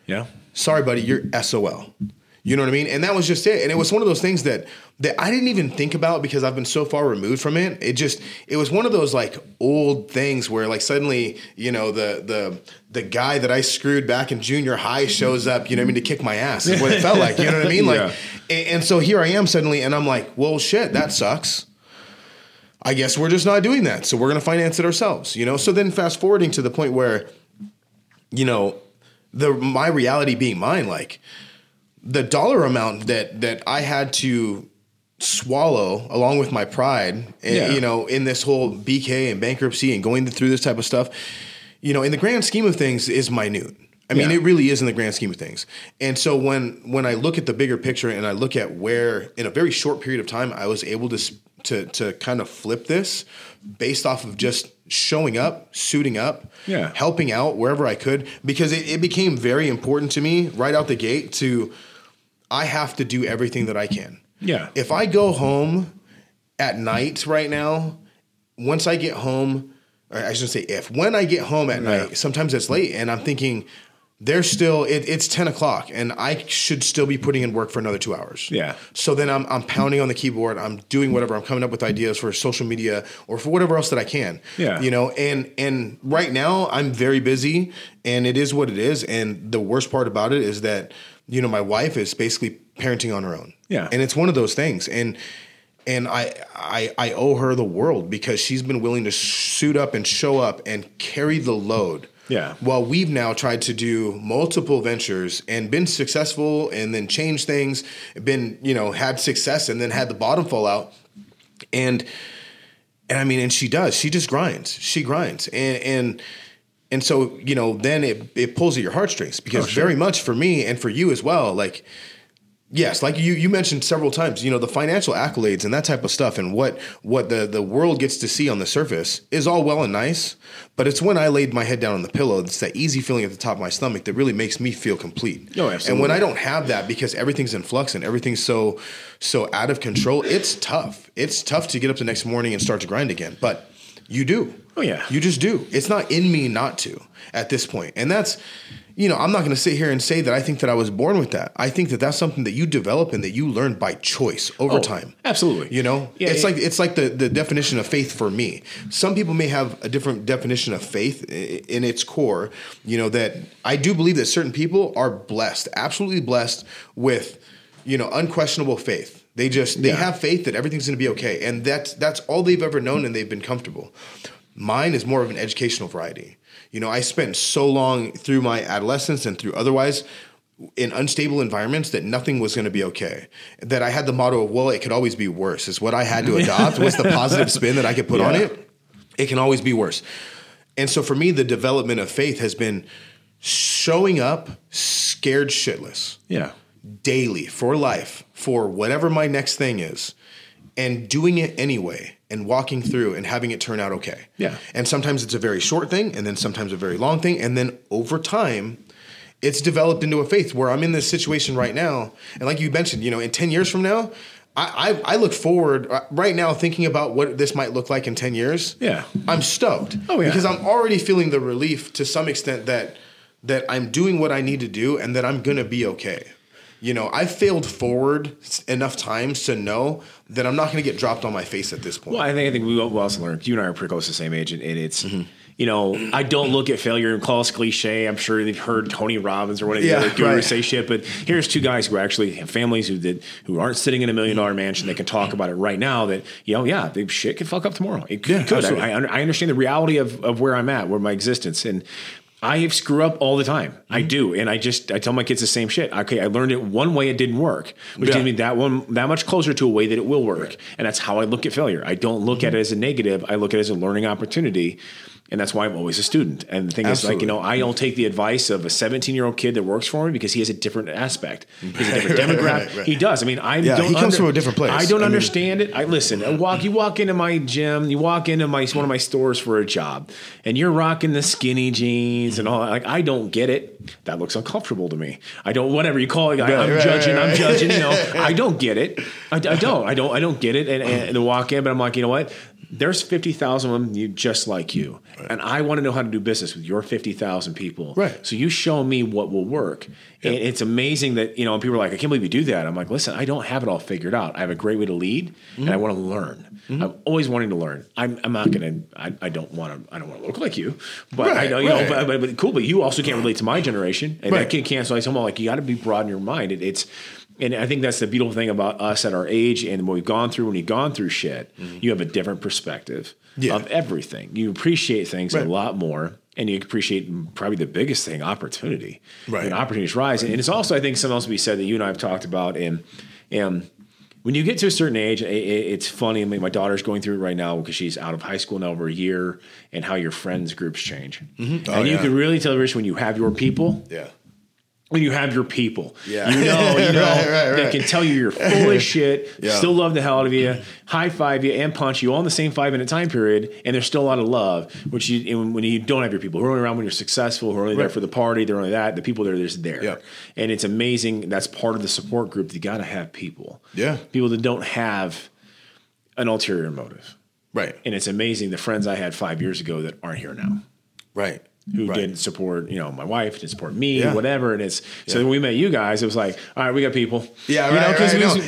Yeah. Sorry, buddy. You're S O L. You know what I mean? And that was just it. And it was one of those things that, that I didn't even think about because I've been so far removed from it. It just, it was one of those like old things where like suddenly, you know, the, the, the guy that I screwed back in junior high shows up, you know what I mean? To kick my ass is what it felt like, you know what I mean? Like, yeah. and, and so here I am suddenly, and I'm like, well, shit, that sucks. I guess we're just not doing that. So we're going to finance it ourselves, you know? So then fast forwarding to the point where, you know, the, my reality being mine, like, the dollar amount that, that I had to swallow along with my pride, and, yeah. you know, in this whole B K and bankruptcy and going through this type of stuff, you know, in the grand scheme of things is minute. I mean, yeah. it really is in the grand scheme of things. And so when, when I look at the bigger picture and I look at where in a very short period of time, I was able to, to, to kind of flip this based off of just showing up, suiting up, yeah. helping out wherever I could, because it, it became very important to me right out the gate to, I have to do everything that I can. Yeah. If I go home at night right now, once I get home, or I shouldn't say if, when I get home at yeah. night, sometimes it's late and I'm thinking there's still, it, it's ten o'clock and I should still be putting in work for another two hours. Yeah. So then I'm, I'm pounding on the keyboard. I'm doing whatever. I'm coming up with ideas for social media or for whatever else that I can. Yeah. You know, and, and right now I'm very busy and it is what it is. And the worst part about it is that, you know, my wife is basically parenting on her own. Yeah. And it's one of those things. And, and I, I, I owe her the world because she's been willing to suit up and show up and carry the load. Yeah. While we've now tried to do multiple ventures and been successful and then changed things, been, you know, had success and then had the bottom fall out. And, and I mean, and she does, she just grinds, she grinds. And, and, And so, you know, then it, it pulls at your heartstrings because oh, sure. very much for me and for you as well, like, yes, like you, you mentioned several times, you know, the financial accolades and that type of stuff and what, what the, the world gets to see on the surface is all well and nice, but it's when I laid my head down on the pillow, it's that easy feeling at the top of my stomach that really makes me feel complete. Oh, absolutely. And when I don't have that because everything's in flux and everything's so, so out of control, it's tough. It's tough to get up the next morning and start to grind again, but You do. Oh, yeah. You just do. It's not in me not to at this point. And that's, you know, I'm not going to sit here and say that I think that I was born with that. I think that that's something that you develop and that you learn by choice over oh, time. Absolutely. You know, yeah, it's yeah. like it's like the, the definition of faith for me. Some people may have a different definition of faith in its core, you know, that I do believe that certain people are blessed, absolutely blessed with, you know, unquestionable faith. They just, they yeah. have faith that everything's going to be okay. And that's, that's all they've ever known, and they've been comfortable. Mine is more of an educational variety. You know, I spent so long through my adolescence and through otherwise in unstable environments that nothing was going to be okay. That I had the motto of, well, it could always be worse is what I had to adopt. Was the positive spin that I could put yeah. on it. It can always be worse. And so for me, the development of faith has been showing up scared shitless. Yeah. Daily for life, for whatever my next thing is, and doing it anyway and walking through and having it turn out okay. Yeah. And sometimes it's a very short thing, and then sometimes a very long thing. And then over time, it's developed into a faith where I'm in this situation right now. And like you mentioned, you know, in ten years from now, I, I, I look forward right now thinking about what this might look like in ten years. Yeah. I'm stoked. Oh, yeah. Because I'm already feeling the relief to some extent that that I'm doing what I need to do and that I'm going to be okay. You know, I failed forward enough times to know that I'm not going to get dropped on my face at this point. Well, I think I think we also learned. You and I are pretty close to the same age, and, and it's, mm-hmm. you know, I don't look at failure and call us cliche. I'm sure they've heard Tony Robbins or one of the yeah, other gurus right. say shit, but here's two guys who actually have families who did who aren't sitting in a million dollar mansion. They can talk about it right now that, you know, yeah, the shit could fuck up tomorrow. It could. Yeah, it could. I, I understand the reality of, of where I'm at, where my existence and. I screw up all the time. Mm-hmm. I do. And I just, I tell my kids the same shit. Okay. I learned it one way. It didn't work, which yeah. gives me that one, that much closer to a way that it will work. Right. And that's how I look at failure. I don't look mm-hmm. at it as a negative. I look at it as a learning opportunity. And that's why I'm always a student. And the thing Absolutely. is, like, you know, I don't take the advice of a seventeen-year-old kid that works for me because he has a different aspect. He has a different demographic. Right, right, right. He does. I mean, I yeah, don't he comes under, from a different place. I don't I understand mean, it. I listen, I walk you walk into my gym, you walk into my one of my stores for a job, and you're rocking the skinny jeans and all that. Like, I don't get it. That looks uncomfortable to me. I don't whatever you call it. I, right, I'm right, judging, right, right. I'm judging, you know. I don't get it. I, I don't. I don't I don't get it. And and the walk in, but I'm like, you know what? There's fifty thousand of them you just like you. Right. And I want to know how to do business with your fifty thousand people. Right. So you show me what will work. Yep. And it's amazing that, you know, people are like, I can't believe you do that. I'm like, listen, I don't have it all figured out. I have a great way to lead mm-hmm. and I want to learn. Mm-hmm. I'm always wanting to learn. I'm, I'm not going to, I don't want to, I don't want to look like you, but right, I know, you right. know, but, but, but cool, but you also can't relate to my generation and right. I can't cancel. I'm like, you got to be broad in your mind. It, it's, And I think that's the beautiful thing about us at our age and what we've gone through. When you've gone through shit, mm-hmm. you have a different perspective yeah. of everything. You appreciate things right. a lot more, and you appreciate probably the biggest thing, opportunity. Right. And opportunities rise. Right. And it's also, I think, something else we said that you and I have talked about. And, and when you get to a certain age, it, it, it's funny. I mean, my daughter's going through it right now because she's out of high school now over a year, and how your friends groups change. Mm-hmm. Oh, and you yeah. can really tell, Rich, when you have your people. Yeah. When you have your people, yeah. you know, you know, right, right, right. they can tell you you're full of shit, yeah. still love the hell out of you, high five you and punch you all in the same five minute time period. And there's still a lot of love, which you, and when you don't have your people who are only around when you're successful, who are only right. there for the party, they're only that, the people that are just there. Yeah. And it's amazing. That's part of the support group. You got to have people. Yeah. People that don't have an ulterior motive. Right. And it's amazing. The friends I had five years ago that aren't here now. Right. Who right. didn't support, you know, my wife, didn't support me, yeah. whatever. And it's, so yeah. when we met you guys, it was like, all right, we got people. Yeah, you right,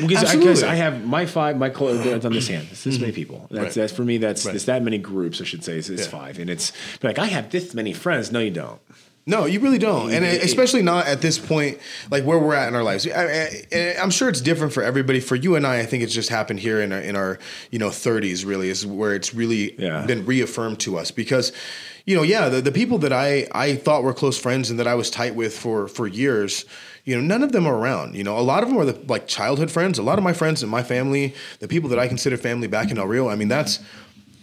Because right, no. I, I have my five, my clothes on this hand. It's this mm-hmm. many people. That's, right. that's for me, that's right. it's that many groups, I should say. It's, it's yeah. five. And it's like, I have this many friends. No, you don't. No, you really don't. And especially not at this point, like where we're at in our lives. I, I, I'm sure it's different for everybody. For you and I, I think it's just happened here in our, in our you know, thirties really is where it's really yeah. been reaffirmed to us because, you know, yeah, the, the people that I, I thought were close friends and that I was tight with for, for years, you know, none of them are around. You know, a lot of them are the, like childhood friends. A lot of my friends and my family, the people that I consider family back in El Rio, I mean, that's...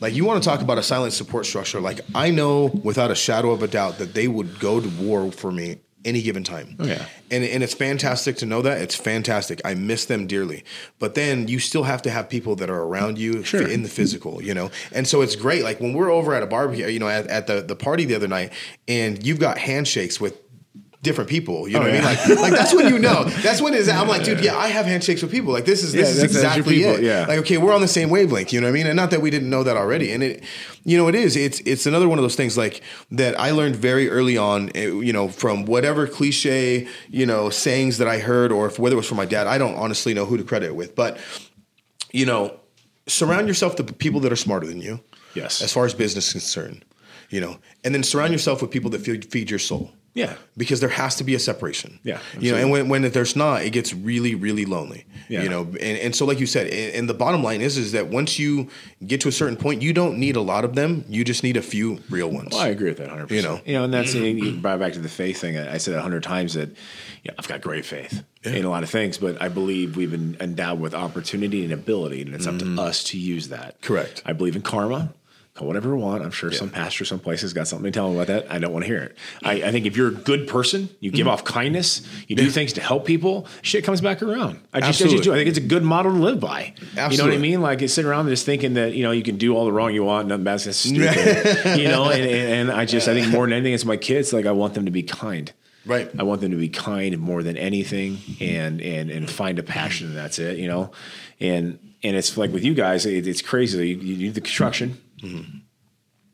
Like, you want to talk about a silent support structure. Like, I know without a shadow of a doubt that they would go to war for me any given time. Oh, yeah. And, and it's fantastic to know that. It's fantastic. I miss them dearly. But then you still have to have people that are around you sure. in the physical, you know? And so it's great. Like, when we're over at a barbecue, you know, at, at the, the party the other night, and you've got handshakes with different people, you know oh, what yeah. I mean? Like, like that's when you know. That's when it is. I'm like, dude, yeah, I have handshakes with people. Like, this is this yeah, is exactly it. Yeah. Like, okay, we're on the same wavelength, you know what I mean? And not that we didn't know that already. And it, you know, it is. It's it's another one of those things like that I learned very early on, you know, from whatever cliche, you know, sayings that I heard, or if, whether it was from my dad. I don't honestly know who to credit it with, but you know, surround yourself with people that are smarter than you. Yes. As far as business is concerned, you know, and then surround yourself with people that feed, feed your soul. Yeah. Because there has to be a separation. Yeah. Absolutely. You know, and when, when there's not, it gets really, really lonely, yeah. you know? And, and so like you said, and, and the bottom line is, is that once you get to a certain point, you don't need a lot of them. You just need a few real ones. Well, I agree with that one hundred percent. You know, you know and that's, you brought back to the faith thing. I said a hundred times that, yeah, I've got great faith yeah. in a lot of things, but I believe we've been endowed with opportunity and ability, and it's mm. up to us to use that. Correct. I believe in karma. Whatever you want. I'm sure yeah. some pastor, some place has got something to tell them about that. I don't want to hear it. I, I think if you're a good person, you give mm-hmm. off kindness, you do yeah. things to help people, shit comes back around. I just, I just do. I think it's a good model to live by. Absolutely. You know what I mean? Like, you sit around just thinking that, you know, you can do all the wrong you want, nothing bad's stupid. You know, and, and, and I just, I think more than anything, it's my kids. Like, I want them to be kind. Right. I want them to be kind more than anything, and, and, and find a passion. And that's it, you know? And, and it's like with you guys, it, it's crazy. You, you do the construction. Mm-hmm.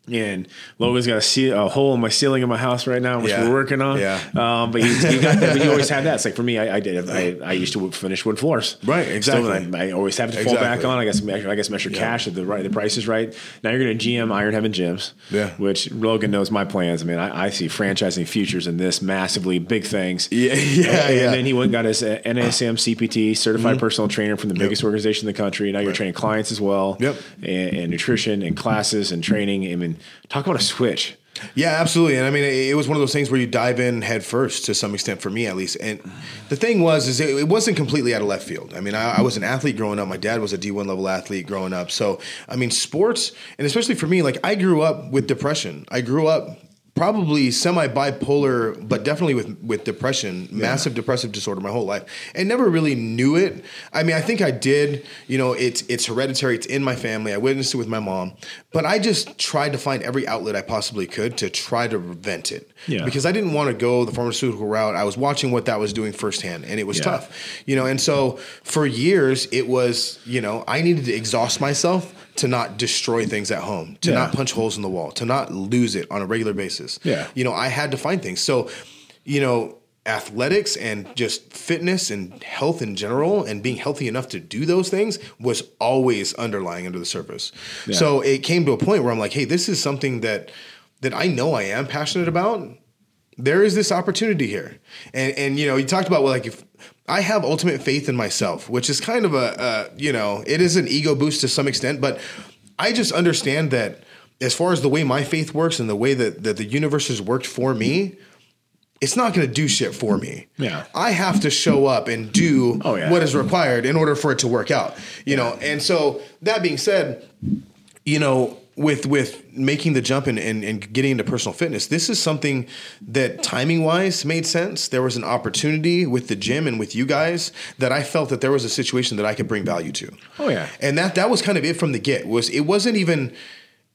And Logan's got a, ce- a hole in my ceiling in my house right now, which yeah. we're working on. Yeah. Um, but you, you got that. But you always have that. It's like for me, I, I did. I, I used to finish wood floors. Right. Exactly. So I, I always have to fall exactly. back on. I guess I guess measure yeah. cash at the right. The price is right. Now you're going to G M Iron Heaven Gyms. Yeah. Which Logan knows my plans. I mean, I, I see franchising futures in this massively big things. Yeah. Yeah. And, and yeah. then he went and got his N A S M C P T certified mm-hmm. personal trainer from the biggest yep. organization in the country. Now you're right. training clients as well. Yep. And, and nutrition and classes and training. I mean. Talk about a switch. Yeah, absolutely. And I mean, it, it was one of those things where you dive in head first to some extent, for me at least. And the thing was, is it, it wasn't completely out of left field. I mean, I, I was an athlete growing up. My dad was a D one level athlete growing up. So, I mean, sports, and especially for me, like I grew up with depression. I grew up probably semi-bipolar, but definitely with, with depression, yeah. massive depressive disorder my whole life. And never really knew it. I mean, I think I did, you know, it's it's hereditary. It's in my family. I witnessed it with my mom. But I just tried to find every outlet I possibly could to try to prevent it. Yeah. Because I didn't want to go the pharmaceutical route. I was watching what that was doing firsthand, and it was yeah. tough. You know, and so for years, it was, you know, I needed to exhaust myself to not destroy things at home, to yeah. not punch holes in the wall, to not lose it on a regular basis. Yeah. You know, I had to find things. So, you know, athletics and just fitness and health in general and being healthy enough to do those things was always underlying under the surface. Yeah. So it came to a point where I'm like, hey, this is something that that I know I am passionate about. There is this opportunity here. And, and you know, you talked about, well, like, if I have ultimate faith in myself, which is kind of a, uh, you know, it is an ego boost to some extent, but I just understand that as far as the way my faith works and the way that, that the universe has worked for me, it's not going to do shit for me. Yeah. I have to show up and do oh, yeah. what is required in order for it to work out, you yeah. know? And so that being said, you know, with with making the jump and, and, and getting into personal fitness, this is something that timing-wise made sense. There was an opportunity with the gym and with you guys that I felt that there was a situation that I could bring value to. Oh, yeah. And that that was kind of it from the get. Was it wasn't even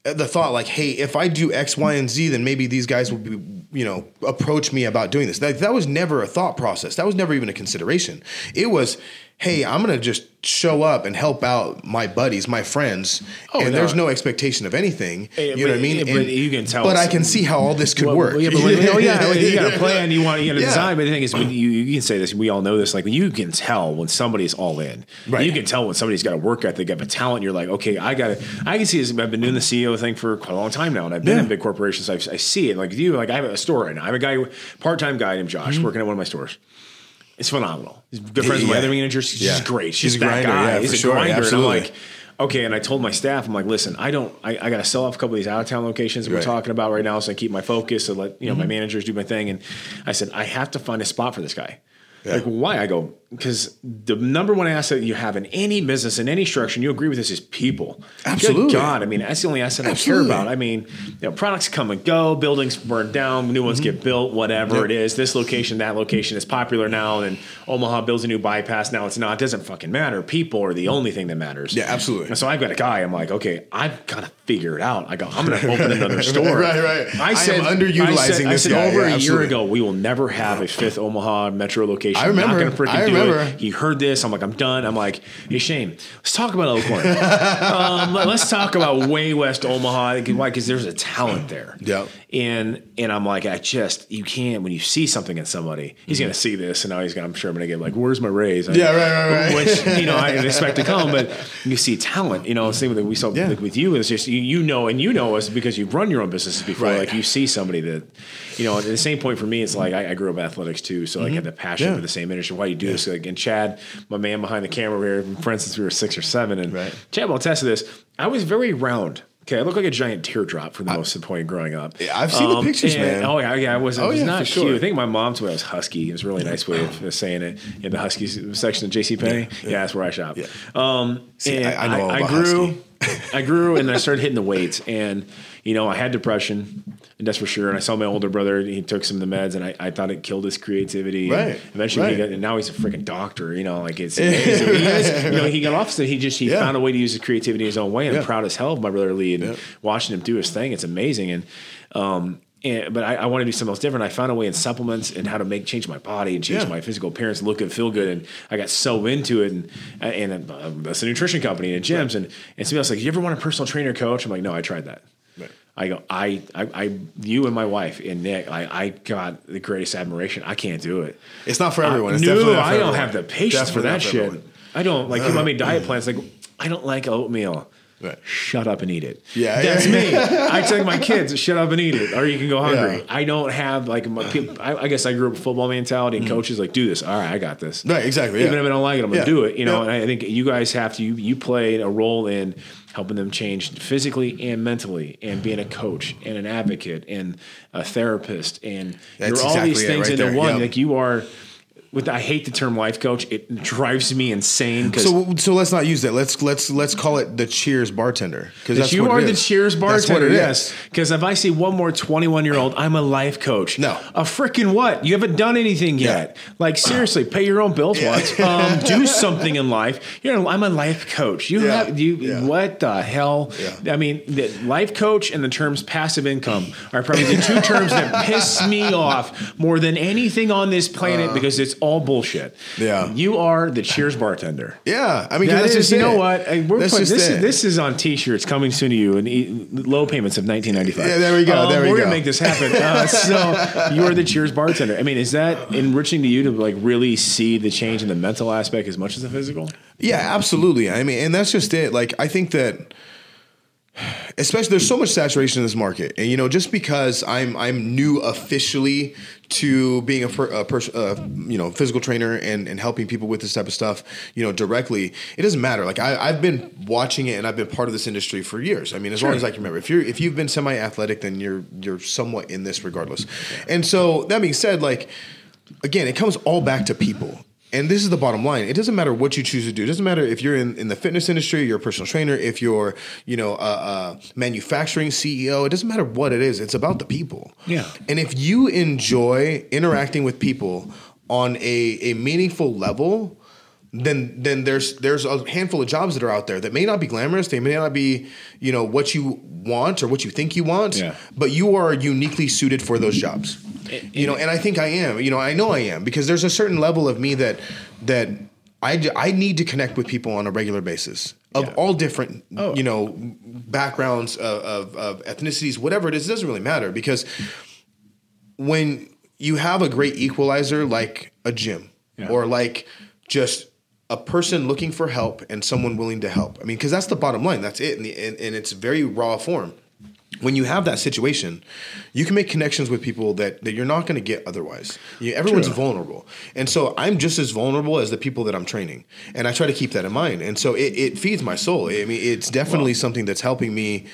the thought like, hey, if I do X, Y, and Z, then maybe these guys will be, you know, approach me about doing this. That, that was never a thought process. That was never even a consideration. It was, hey, I'm going to just show up and help out my buddies, my friends, oh, and no. there's no expectation of anything. Hey, you know but, what I mean? Yeah, but and, you can tell. But I can see how all this could well, work. Well, yeah, but when, oh, yeah, you got a plan, you want you got a yeah. design, but the thing is, when you, you can say this, we all know this, like you can tell when somebody's all in. Right. You can tell when somebody's got a work ethic, got a talent, you're like, okay, I got to, I can see this. I've been doing the C E O thing for quite a long time now, and I've been yeah. in big corporations, so I, I see it. Like you, like I have a store right now. I have a guy, part-time guy named Josh, mm-hmm. working at one of my stores. It's phenomenal. He's good friends yeah. with my other manager. She's yeah. great. She's, She's a that grinder. guy. Yeah, He's a sure. grinder. Absolutely. And I'm like, okay. And I told my staff, I'm like, listen, I don't, I, I got to sell off a couple of these out of town locations that right. we're talking about right now. So I keep my focus. So let, you know, mm-hmm. my managers do my thing. And I said, I have to find a spot for this guy. Yeah. Like, why? I go, because the number one asset you have in any business, in any structure, and you agree with this, is people. Absolutely. Good God. I mean, that's the only asset Absolutely. I care about. I mean, you know, products come and go, buildings burn down, new ones mm-hmm. get built, whatever yep. it is. This location, that location is popular now, and Omaha builds a new bypass. Now it's not. It doesn't fucking matter. People are the only thing that matters. Yeah, absolutely. And so I've got a guy. I'm like, okay, I've got to figure it out. I go, I'm going to open another store. Right, right. I said, I am underutilizing I said, this I said guy. over yeah, a year ago, we will never have a fifth Omaha metro location. I remember. I'm not going to freaking do it. He heard this. I'm like, I'm done. I'm like, hey, Shane, let's talk about Oakland. um, let's talk about way west Omaha. Why? Because there's a talent there. Yeah. And and I'm like, I just, you can't, when you see something in somebody, he's mm-hmm. going to see this, and now he's going, I'm sure I'm going to get like, where's my raise? I, yeah, right, right, right. Which, you know, I didn't expect to come, but you see talent, you know, same thing we saw yeah. like with you. It's just, you, you know, and you know us because you've run your own businesses before. Right. Like you see somebody that, you know, at the same point for me, it's like, I, I grew up athletics too. So mm-hmm. like I had the passion yeah. for the same industry. Why you do yeah. this? Like, and Chad, my man behind the camera here, for instance, we were six or seven, and right. Chad will attest to this. I was very round. Okay, I look like a giant teardrop for the I, most of the point growing up. I've seen um, the pictures, and, man. Oh, yeah, yeah. I was, oh, I was yeah, not sure. cute. I think my mom's way I was husky. It was a really nice way of saying it. In the husky section of JCPenney. Yeah, yeah. yeah, that's where I shop. Yeah. Um, See, and I, I know all I, about I grew, husky. I grew, and I started hitting the weights. And, you know, I had depression, and that's for sure. And I saw my older brother, he took some of the meds, and I, I thought it killed his creativity. Right. And eventually right. he got, and now he's a freaking doctor, you know, like it's, amazing. He is, you know, he got off, so he just, he yeah. found a way to use his creativity his own way. I'm yeah. proud as hell of my brother Lee, and yeah. watching him do his thing. It's amazing. And, um, And, but I, I want to do something else different. I found a way in supplements and how to make change my body and change yeah. my physical appearance, look and feel good. And I got so into it. And and uh, that's a nutrition company and gyms. Right. And and somebody else like, you ever want a personal trainer coach? I'm like, no, I tried that. Right. I go, I, I, I, you and my wife and Nick, I, I got the greatest admiration. I can't do it. It's not for everyone. I, it's no, definitely not for I don't everyone. have the patience definitely for that for shit. Everyone. I don't like uh, I mean, diet plans. Like I don't like oatmeal. Right. Shut up and eat it. Yeah, that's yeah. me. I tell my kids, shut up and eat it, or you can go hungry. Yeah. I don't have like my, I guess I grew up with football mentality, and mm-hmm. coaches like, do this. All right, I got this. Right, exactly. Even yeah. if I don't like it, I'm yeah. gonna do it. You know, yeah. and I think you guys have to. You you played a role in helping them change physically and mentally, and being a coach and an advocate and a therapist, and that's you're all exactly these things right into there. one. Yep. Like you are. With I hate the term life coach. It drives me insane. So so let's not use that. Let's let's let's call it the Cheers bartender. Because you are the Cheers bartender. Yes. Because if I see one more twenty-one year old, I'm a life coach. No, a freaking what? You haven't done anything yet. Yeah. Like seriously, pay your own bills. Yeah. Once. Um, do something in life. You know, I'm a life coach. You yeah. have you. Yeah. What the hell? Yeah. I mean, the life coach and the terms passive income are probably the two terms that piss me off more than anything on this planet uh, because it's all bullshit. Yeah. You are the Cheers bartender. Yeah. I mean, that's just, you know what? We're putting, this, is, this is on t-shirts coming soon to you and e- low payments of nineteen ninety-five. Yeah, there we go. Um, there we we're go. We're going to make this happen. Uh, so you are the Cheers bartender. I mean, is that enriching to you to like really see the change in the mental aspect as much as the physical? Yeah, absolutely. I mean, and that's just it. Like, I think that especially there's so much saturation in this market, and you know, just because I'm I'm new officially to being a, per, a pers- uh, you know physical trainer and, and helping people with this type of stuff, you know, directly, it doesn't matter. Like I, I've been watching it and I've been part of this industry for years. I mean, as sure. long as I can remember. If you're if you've been semi-athletic, then you're you're somewhat in this regardless. And so that being said, like again, it comes all back to people. And this is the bottom line. It doesn't matter what you choose to do. It doesn't matter if you're in, in the fitness industry, you're a personal trainer, if you're, you know, a, a manufacturing C E O. It doesn't matter what it is. It's about the people. Yeah. And if you enjoy interacting with people on a, a meaningful level, then then there's there's a handful of jobs that are out there that may not be glamorous. They may not be, you know, what you want or what you think you want, yeah. but you are uniquely suited for those jobs. It, you know, and I think I am, you know, I know I am, because there's a certain level of me that that I, I need to connect with people on a regular basis of yeah. all different, oh. you know, backgrounds of, of, of ethnicities, whatever it is. It doesn't really matter, because when you have a great equalizer like a gym yeah. or like just a person looking for help and someone willing to help. I mean, because that's the bottom line. That's it in, the, in, in its very raw form. When you have that situation, you can make connections with people that, that you're not going to get otherwise. You, everyone's True. vulnerable. And so I'm just as vulnerable as the people that I'm training. And I try to keep that in mind. And so it, it feeds my soul. I mean, it's definitely wow. something that's helping me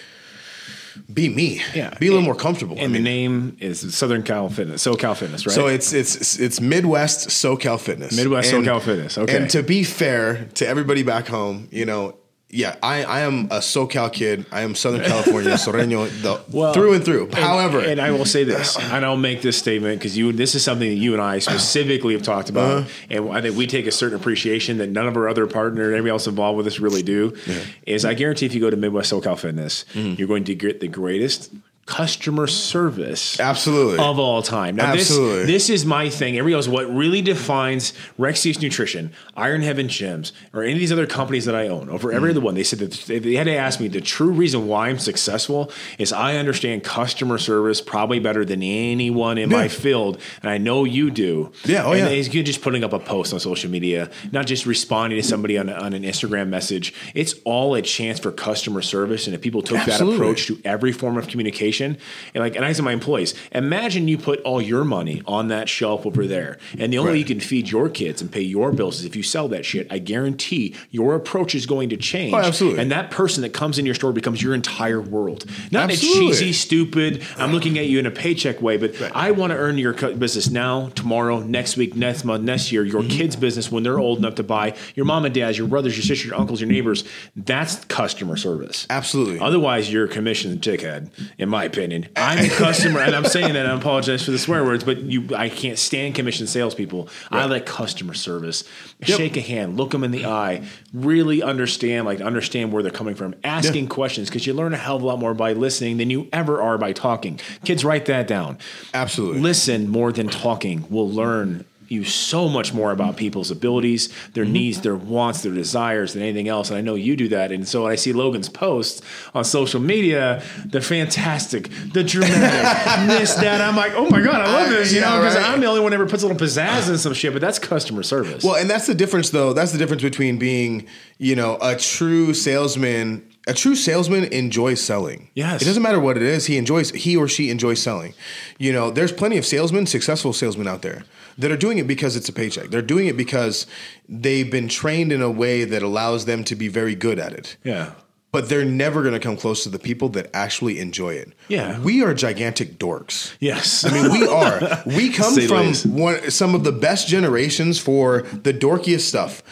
be me. Yeah. Be a little and, more comfortable. And I mean, the name is Southern Cal Fitness, SoCal Fitness, right? So it's it's it's Midwest SoCal Fitness. Midwest and, SoCal Fitness. Okay. And to be fair to everybody back home, you know, yeah, I, I am a SoCal kid. I am Southern California, Sorreno, the, well, through and through. And, However, and I will say this, and I'll make this statement because you, this is something that you and I specifically have talked about, uh-huh. and I think we take a certain appreciation that none of our other partner and everybody else involved with us really do. Yeah. Is I guarantee if you go to Midwest SoCal Fitness, mm-hmm. you're going to get the greatest customer service absolutely of all time. Now absolutely. This, this is my thing. Everybody goes, what really defines Rexius Nutrition, Iron Heaven Gyms, or any of these other companies that I own over every mm. other one, they said that they had to ask me the true reason why I'm successful is I understand customer service probably better than anyone in yeah. my field. And I know you do. Yeah. Oh, and yeah. It's good just putting up a post on social media, not just responding to somebody on, on an Instagram message. It's all a chance for customer service. And if people took absolutely. that approach to every form of communication, and like, and I said, my employees, imagine you put all your money on that shelf over there. And the only right. way you can feed your kids and pay your bills is if you sell that shit. I guarantee your approach is going to change. Oh, absolutely. And that person that comes in your store becomes your entire world. Not absolutely. in a cheesy, stupid, I'm looking at you in a paycheck way, but right. I want to earn your business now, tomorrow, next week, next month, next year, your mm-hmm. kids' business when they're old enough to buy, your mom and dad's, your brothers, your sisters, your uncles, your neighbors. That's customer service. Absolutely. Otherwise, you're a commission dickhead, in my opinion. I'm a customer, and I'm saying that, and I apologize for the swear words, but you, I can't stand commission salespeople. Right. I like customer service. Yep. Shake a hand, look them in the eye, really understand, like understand where they're coming from, asking yeah. questions, because you learn a hell of a lot more by listening than you ever are by talking. Kids, write that down. Absolutely. Listen more than talking. We'll learn you so much more about people's abilities, their mm-hmm. needs, their wants, their desires than anything else. And I know you do that. And so when I see Logan's posts on social media, the fantastic, the dramatic, this, that, I'm like, oh my God, I love this, you yeah, know, because right. I'm the only one that ever puts a little pizzazz in some shit, but that's customer service. Well, and that's the difference though. That's the difference between being, you know, a true salesman. A true salesman enjoys selling. Yes. It doesn't matter what it is. He enjoys, he or she enjoys selling. You know, there's plenty of salesmen, successful salesmen out there that are doing it because it's a paycheck. They're doing it because they've been trained in a way that allows them to be very good at it. Yeah. But they're never going to come close to the people that actually enjoy it. Yeah. We are gigantic dorks. Yes. I mean, we are. We come Say from one, some of the best generations for the dorkiest stuff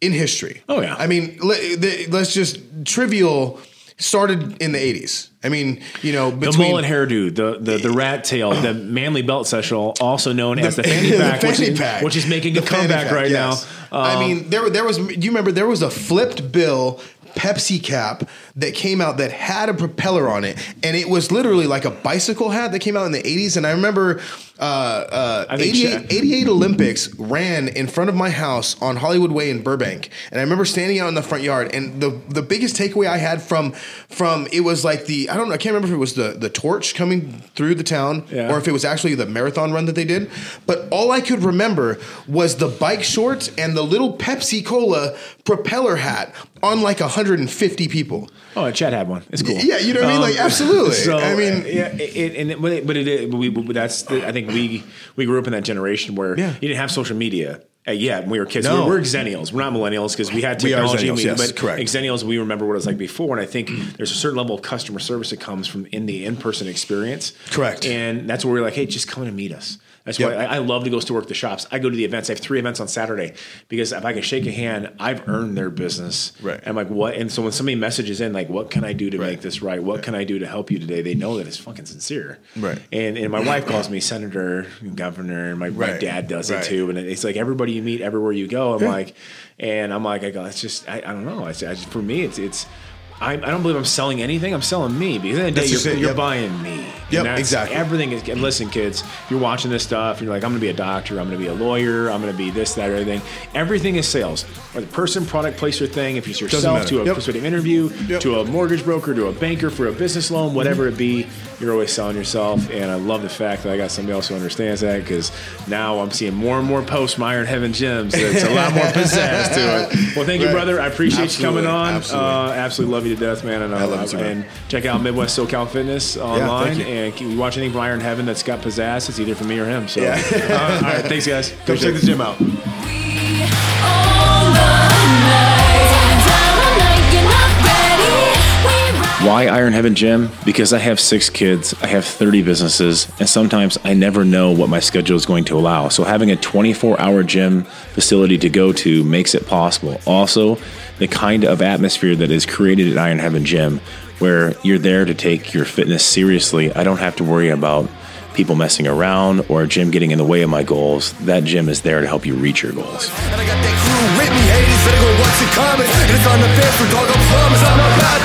in history. Oh, yeah. I mean, let, let's just, trivial started in the eighties. I mean, you know, between the mullet hairdo, the the the rat tail, the manly belt satchel, also known the, as the fanny, pack, the fanny which, pack, which is making the a comeback pack, right yes. now. Um, I mean, there there was. Do you remember there was a flipped bill Pepsi cap that came out that had a propeller on it, and it was literally like a bicycle hat that came out in the eighties. And I remember uh, uh, I eighty-eight, eighty-eight Olympics ran in front of my house on Hollywood Way in Burbank, and I remember standing out in the front yard. And the the biggest takeaway I had from from it was like the I don't know I can't remember if it was the the torch coming through the town yeah. or if it was actually the marathon run that they did. But all I could remember was the bike shorts and the little Pepsi Cola propeller hat on like one hundred fifty people. Oh, Chad had one. It's cool. Yeah, you know what um, I mean? Like, absolutely. So, I mean, yeah, it, it, and it, but it, it we, but that's, the, I think we, we grew up in that generation where yeah. you didn't have social media. Uh, yeah, when we were kids. No. We were, we're Xennials. We're not millennials because we had technology. We are Xennials, we, yes, but correct. Xennials, we remember what it was like before. And I think there's a certain level of customer service that comes from in the in-person experience. Correct. And that's where we're like, hey, just come and meet us. That's yep. why I, I love to go to work the shops. I go to the events. I have three events on Saturday because if I can shake a hand, I've earned their business. Right. And I'm like, what? And so when somebody messages in, like, what can I do to right. make this right? What right. can I do to help you today? They know that it's fucking sincere. Right. And and my wife calls me senator, governor, and my, right. my dad does right. it too. And it's like everybody you meet, everywhere you go. I'm yeah. like, and I'm like, I go, it's just, I, I don't know. I, I just, for me, it's, it's, I, I don't believe I'm selling anything. I'm selling me because at the end of the day, you're, you're yep. buying me. Yep, exactly. Everything is. And listen, kids, you're watching this stuff. You're like, I'm going to be a doctor. I'm going to be a lawyer. I'm going to be this, that, or everything. Everything is sales. Or the person, product, place, or thing. If it's yourself to a yep. persuasive interview, yep. to a mortgage broker, to a banker for a business loan, whatever it be, you're always selling yourself. And I love the fact that I got somebody else who understands that because now I'm seeing more and more posts from Iron Heaven Gyms. That's a lot more pizzazz to it. Well, thank right. you, brother. I appreciate absolutely. you coming on. Absolutely. Uh, absolutely love you to death, man. And, uh, I love you, and check out Midwest SoCal Fitness online. Yeah, and you watch anything from Iron Heaven that's got pizzazz, it's either from me or him. So, yeah. uh, all right. Thanks, guys. Go check the gym out. We Why Iron Heaven Gym? Because I have six kids, I have thirty businesses, and sometimes I never know what my schedule is going to allow. So having a twenty-four hour gym facility to go to makes it possible. Also, the kind of atmosphere that is created at Iron Heaven Gym, where you're there to take your fitness seriously. I don't have to worry about people messing around or a gym getting in the way of my goals. That gym is there to help you reach your goals. And I got that crew with me, haters, better go watch the comments. And it's on the fence for dog, I promise I'm not bad.